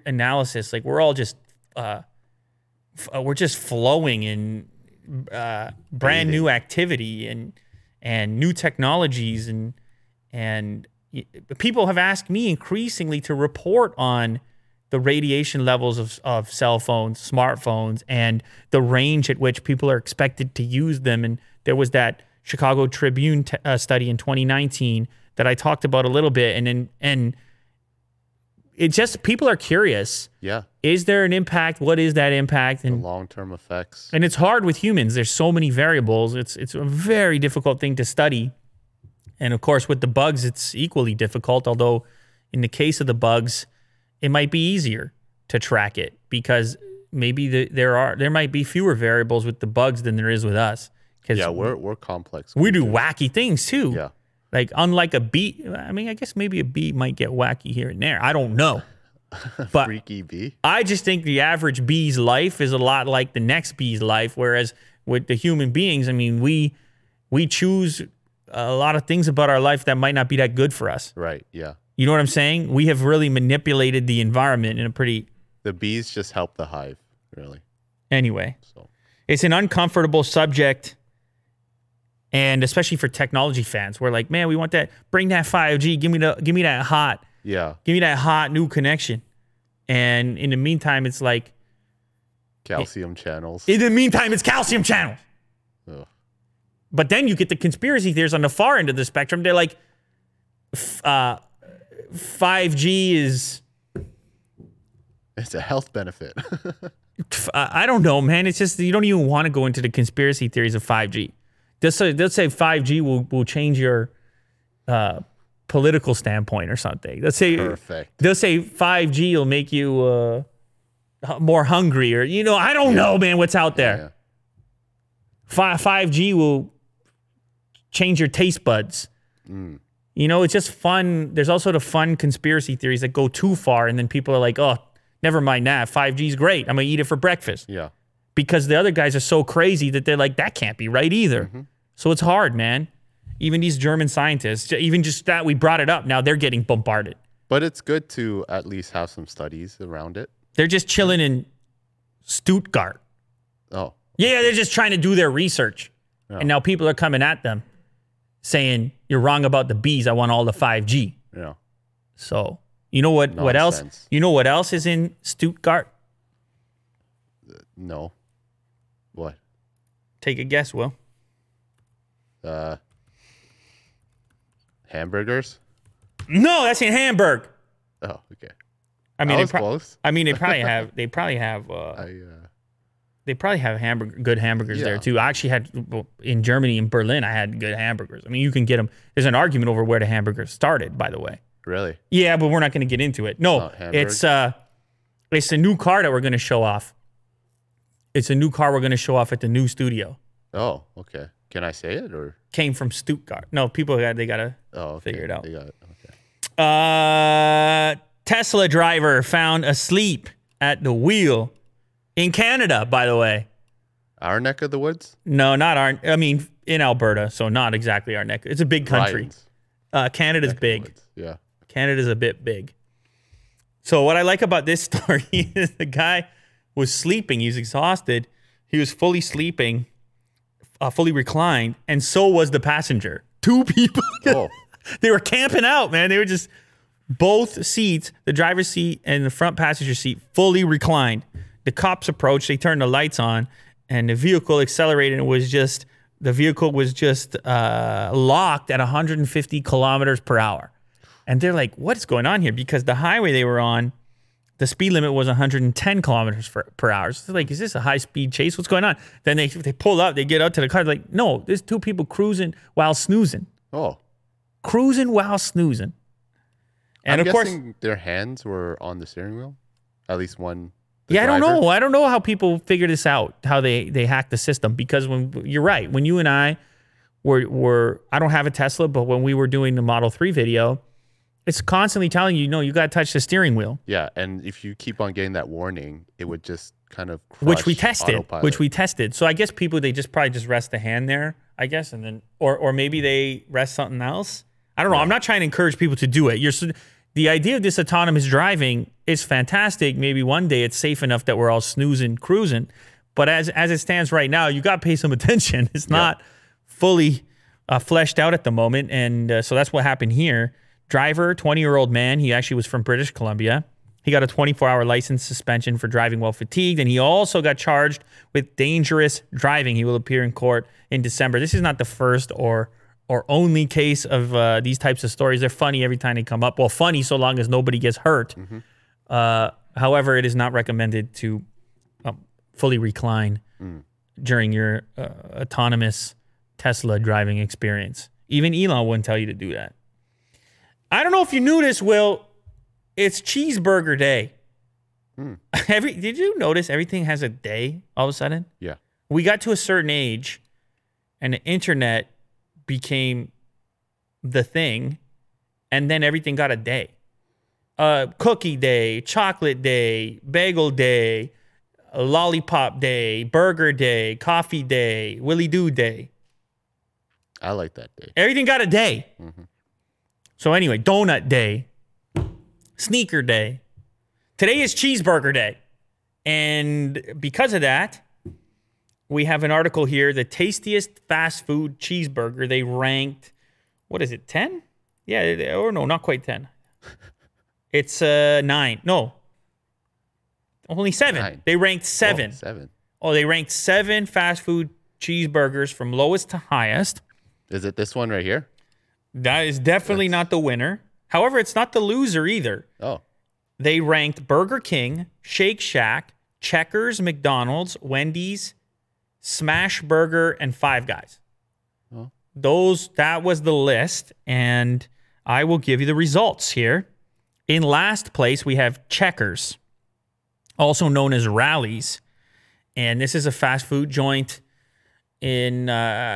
analysis. Like we're all just. We're just flowing in brand new activity and new technologies and people have asked me increasingly to report on the radiation levels of cell phones, smartphones, and the range at which people are expected to use them. And there was that Chicago Tribune study in 2019 that I talked about a little bit, and it just people are curious. Yeah. Is there an impact? What is that impact? And the long-term effects. And it's hard with humans. There's so many variables. It's a very difficult thing to study. And of course, with the bugs, it's equally difficult, although in the case of the bugs, it might be easier to track it because maybe there might be fewer variables with the bugs than there is with us. Yeah, we're complex. We do wacky things too. Yeah. Like, unlike a bee, I mean, I guess maybe a bee might get wacky here and there. I don't know. But freaky bee? I just think the average bee's life is a lot like the next bee's life, whereas with the human beings, I mean, we choose a lot of things about our life that might not be that good for us. Right, yeah. You know what I'm saying? We have really manipulated the environment in a pretty... The bees just help the hive, really. Anyway, so. It's an uncomfortable subject... And especially for technology fans, we're like, man, we want that. Bring that 5G. Give me that hot. Yeah. Give me that hot new connection. And in the meantime, it's like calcium channels. In the meantime, it's calcium channels. Ugh. But then you get the conspiracy theories on the far end of the spectrum. They're like, 5G is. It's a health benefit. I don't know, man. It's just you don't even want to go into the conspiracy theories of 5G. Let's say 5G will change your political standpoint or something. Let's say perfect. They'll say 5G will make you more hungry or, you know, I don't know, man, what's out there. Yeah. 5G will change your taste buds. Mm. You know, it's just fun. There's also the fun conspiracy theories that go too far, and then people are like, oh, never mind that. 5G's great. I'm going to eat it for breakfast. Yeah. Because the other guys are so crazy that they're like, that can't be right either. Mm-hmm. So it's hard, man. Even these German scientists, even just that we brought it up, now they're getting bombarded. But it's good to at least have some studies around it. They're just chilling in Stuttgart. Oh. Yeah, they're just trying to do their research. Yeah. And now people are coming at them saying, you're wrong about the Bs. I want all the 5G. Yeah. So, you know what, else? You know what else is in Stuttgart? No. What? Take a guess, Will. Hamburgers? No, that's in Hamburg. Oh, okay. I mean, close. I mean, they probably have good hamburgers there too. I actually had in Germany, in Berlin, I had good hamburgers. I mean, you can get them. There's an argument over where the hamburgers started, by the way. Really? Yeah, but we're not going to get into it. No, it's a new car that we're going to show off. It's a new car we're going to show off at the new studio. Oh, okay. Can I say it or? Came from Stuttgart. No, they gotta figure it out. They got it. Okay. Tesla driver found asleep at the wheel in Canada, by the way. Our neck of the woods? No, not our. I mean, in Alberta, so not exactly our neck. It's a big country. Canada's big. Yeah. Canada's a bit big. So what I like about this story is the guy was sleeping. He's exhausted. He was fully sleeping, fully reclined, and so was the passenger. Two people. Oh. They were camping out, man. They were just both seats, the driver's seat and the front passenger seat, fully reclined. The cops approached. They turned the lights on, and the vehicle accelerated. And the vehicle was just locked at 150 kilometers per hour. And they're like, what's going on here? Because the highway they were on, the speed limit was 110 kilometers per hour. So they're like, is this a high-speed chase? What's going on? Then they pull up. They get out to the car. They're like, no, there's two people cruising while snoozing. Oh. Cruising while snoozing. And of course, their hands were on the steering wheel? At least one. Yeah, driver. I don't know. I don't know how people figure this out, how they hack the system. Because you're right. When you and I were I don't have a Tesla, but when we were doing the Model 3 video, it's constantly telling you, no, you got to touch the steering wheel. Yeah, and if you keep on getting that warning, it would just kind of crush autopilot. Which we tested. So I guess people, they just probably just rest the hand there, I guess, and then or maybe they rest something else. I don't know. Yeah. I'm not trying to encourage people to do it. The idea of this autonomous driving is fantastic. Maybe one day it's safe enough that we're all snoozing, cruising. But as it stands right now, you got to pay some attention. It's not fully fleshed out at the moment. And so that's what happened here. Driver, 20-year-old man. He actually was from British Columbia. He got a 24-hour license suspension for driving while fatigued. And he also got charged with dangerous driving. He will appear in court in December. This is not the first or only case of these types of stories. They're funny every time they come up. Well, funny so long as nobody gets hurt. Mm-hmm. However, it is not recommended to fully recline during your autonomous Tesla driving experience. Even Elon wouldn't tell you to do that. I don't know if you knew this, Will. It's cheeseburger day. Mm. Did you notice everything has a day all of a sudden? Yeah. We got to a certain age and the internet became the thing, and then everything got a day. Cookie day, chocolate day, bagel day, lollipop day, burger day, coffee day, Willy Doo day. I like that day. Everything got a day. Mm-hmm. So anyway, donut day, sneaker day. Today is cheeseburger day. And because of that, we have an article here, the tastiest fast food cheeseburger. They ranked, what is it, 10? Yeah, or no, not quite 10. It's 9. No, only 7. 9. They ranked 7. Oh, 7. Oh, they ranked 7 fast food cheeseburgers from lowest to highest. Is it this one right here? That is definitely not the winner. However, it's not the loser either. Oh. They ranked Burger King, Shake Shack, Checkers, McDonald's, Wendy's, Smash Burger, and Five Guys. Oh. That was the list, and I will give you the results here. In last place, we have Checkers, also known as Rally's, and this is a fast food joint in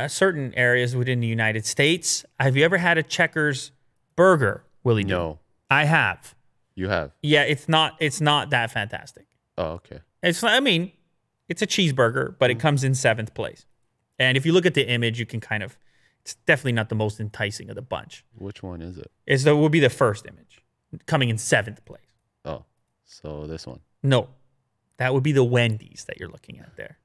certain areas within the United States. Have you ever had a Checkers burger, Willie? No. I have. You have? Yeah, it's not that fantastic. Oh, okay. It's a cheeseburger, but it comes in 7th place. And if you look at the image, you can it's definitely not the most enticing of the bunch. Which one is it? It would be the first image, coming in 7th place. Oh, so this one. No, that would be the Wendy's that you're looking at there.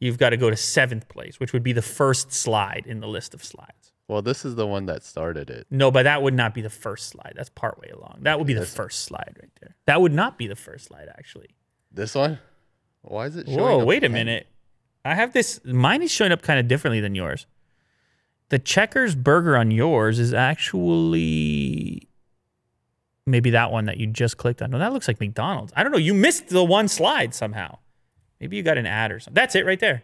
you've got to go to 7th place, which would be the first slide in the list of slides. Well, this is the one that started it. No, but that would not be the first slide. That's partway along. That would be the first slide right there. That would not be the first slide, actually. This one? Why is it showing up? Whoa, wait a minute. I have this. Mine is showing up kind of differently than yours. The Checkers burger on yours is actually maybe that one that you just clicked on. No, that looks like McDonald's. I don't know. You missed the one slide somehow. Maybe you got an ad or something. That's it right there.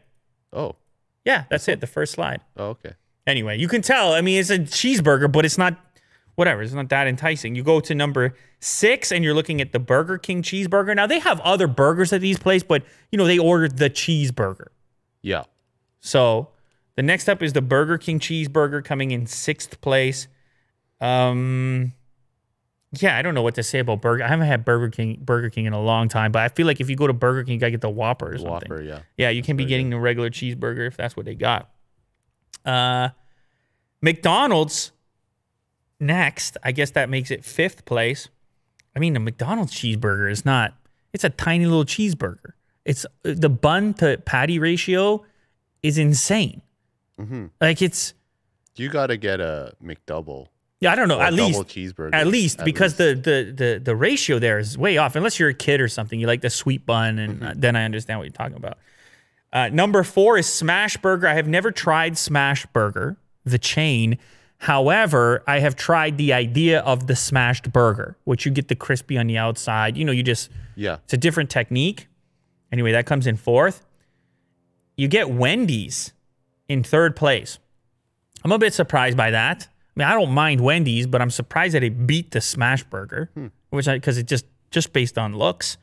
Oh. Yeah, that's it. The first slide. Oh, okay. Anyway, you can tell. I mean, it's a cheeseburger, but it's not, whatever. It's not that enticing. You go to number 6, and you're looking at the Burger King cheeseburger. Now, they have other burgers at these places, but, you know, they ordered the cheeseburger. Yeah. So the next up is the Burger King cheeseburger coming in 6th place. Yeah, I don't know what to say about Burger. I haven't had Burger King in a long time, but I feel like if you go to Burger King, you got to get the Whopper or something. Whopper, yeah. Yeah, you can be getting the regular cheeseburger if that's what they got. McDonald's next. I guess that makes it 5th place. I mean, the McDonald's cheeseburger is not, it's a tiny little cheeseburger. It's the bun to patty ratio is insane. Mm-hmm. Like it's, you got to get a McDouble. Yeah, I don't know. At least, the ratio there is way off. Unless you're a kid or something, you like the sweet bun, and then I understand what you're talking about. Number 4 is Smash Burger. I have never tried Smash Burger, the chain. However, I have tried the idea of the smashed burger, which you get the crispy on the outside. You know, you just it's a different technique. Anyway, that comes in 4th. You get Wendy's in 3rd place. I'm a bit surprised by that. I mean, I don't mind Wendy's, but I'm surprised that it beat the Smash Burger, which because it just based on looks.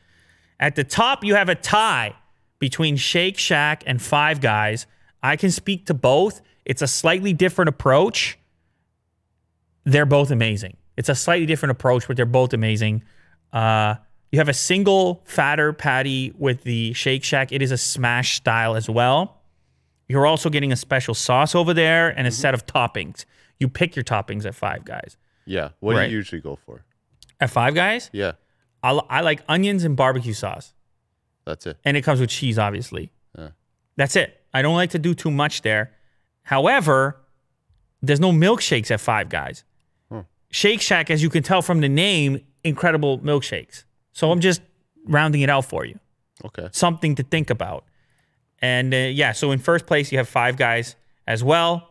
At the top, you have a tie between Shake Shack and Five Guys. I can speak to both. It's a slightly different approach. They're both amazing. It's a slightly different approach, but they're both amazing. You have a single fatter patty with the Shake Shack. It is a smash style as well. You're also getting a special sauce over there and a set of toppings. You pick your toppings at Five Guys. Yeah. What do you usually go for? At Five Guys? Yeah. I like onions and barbecue sauce. That's it. And it comes with cheese, obviously. That's it. I don't like to do too much there. However, there's no milkshakes at Five Guys. Shake Shack, as you can tell from the name, incredible milkshakes. So I'm just rounding it out for you. Okay. Something to think about. And so in 1st place, you have Five Guys as well.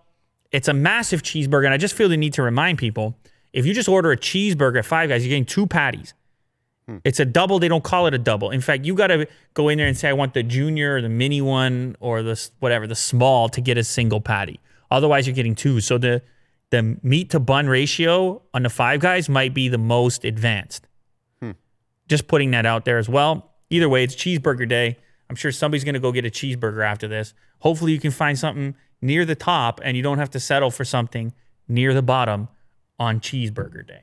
It's a massive cheeseburger, and I just feel the need to remind people, if you just order a cheeseburger at Five Guys, you're getting 2 patties. It's a double. They don't call it a double. In fact, you got to go in there and say, I want the junior or the mini one or the whatever, the small, to get a single patty. Otherwise, you're getting 2. So the meat-to-bun ratio on the Five Guys might be the most advanced. Just putting that out there as well. Either way, it's cheeseburger day. I'm sure somebody's going to go get a cheeseburger after this. Hopefully, you can find something near the top, and you don't have to settle for something near the bottom on cheeseburger day.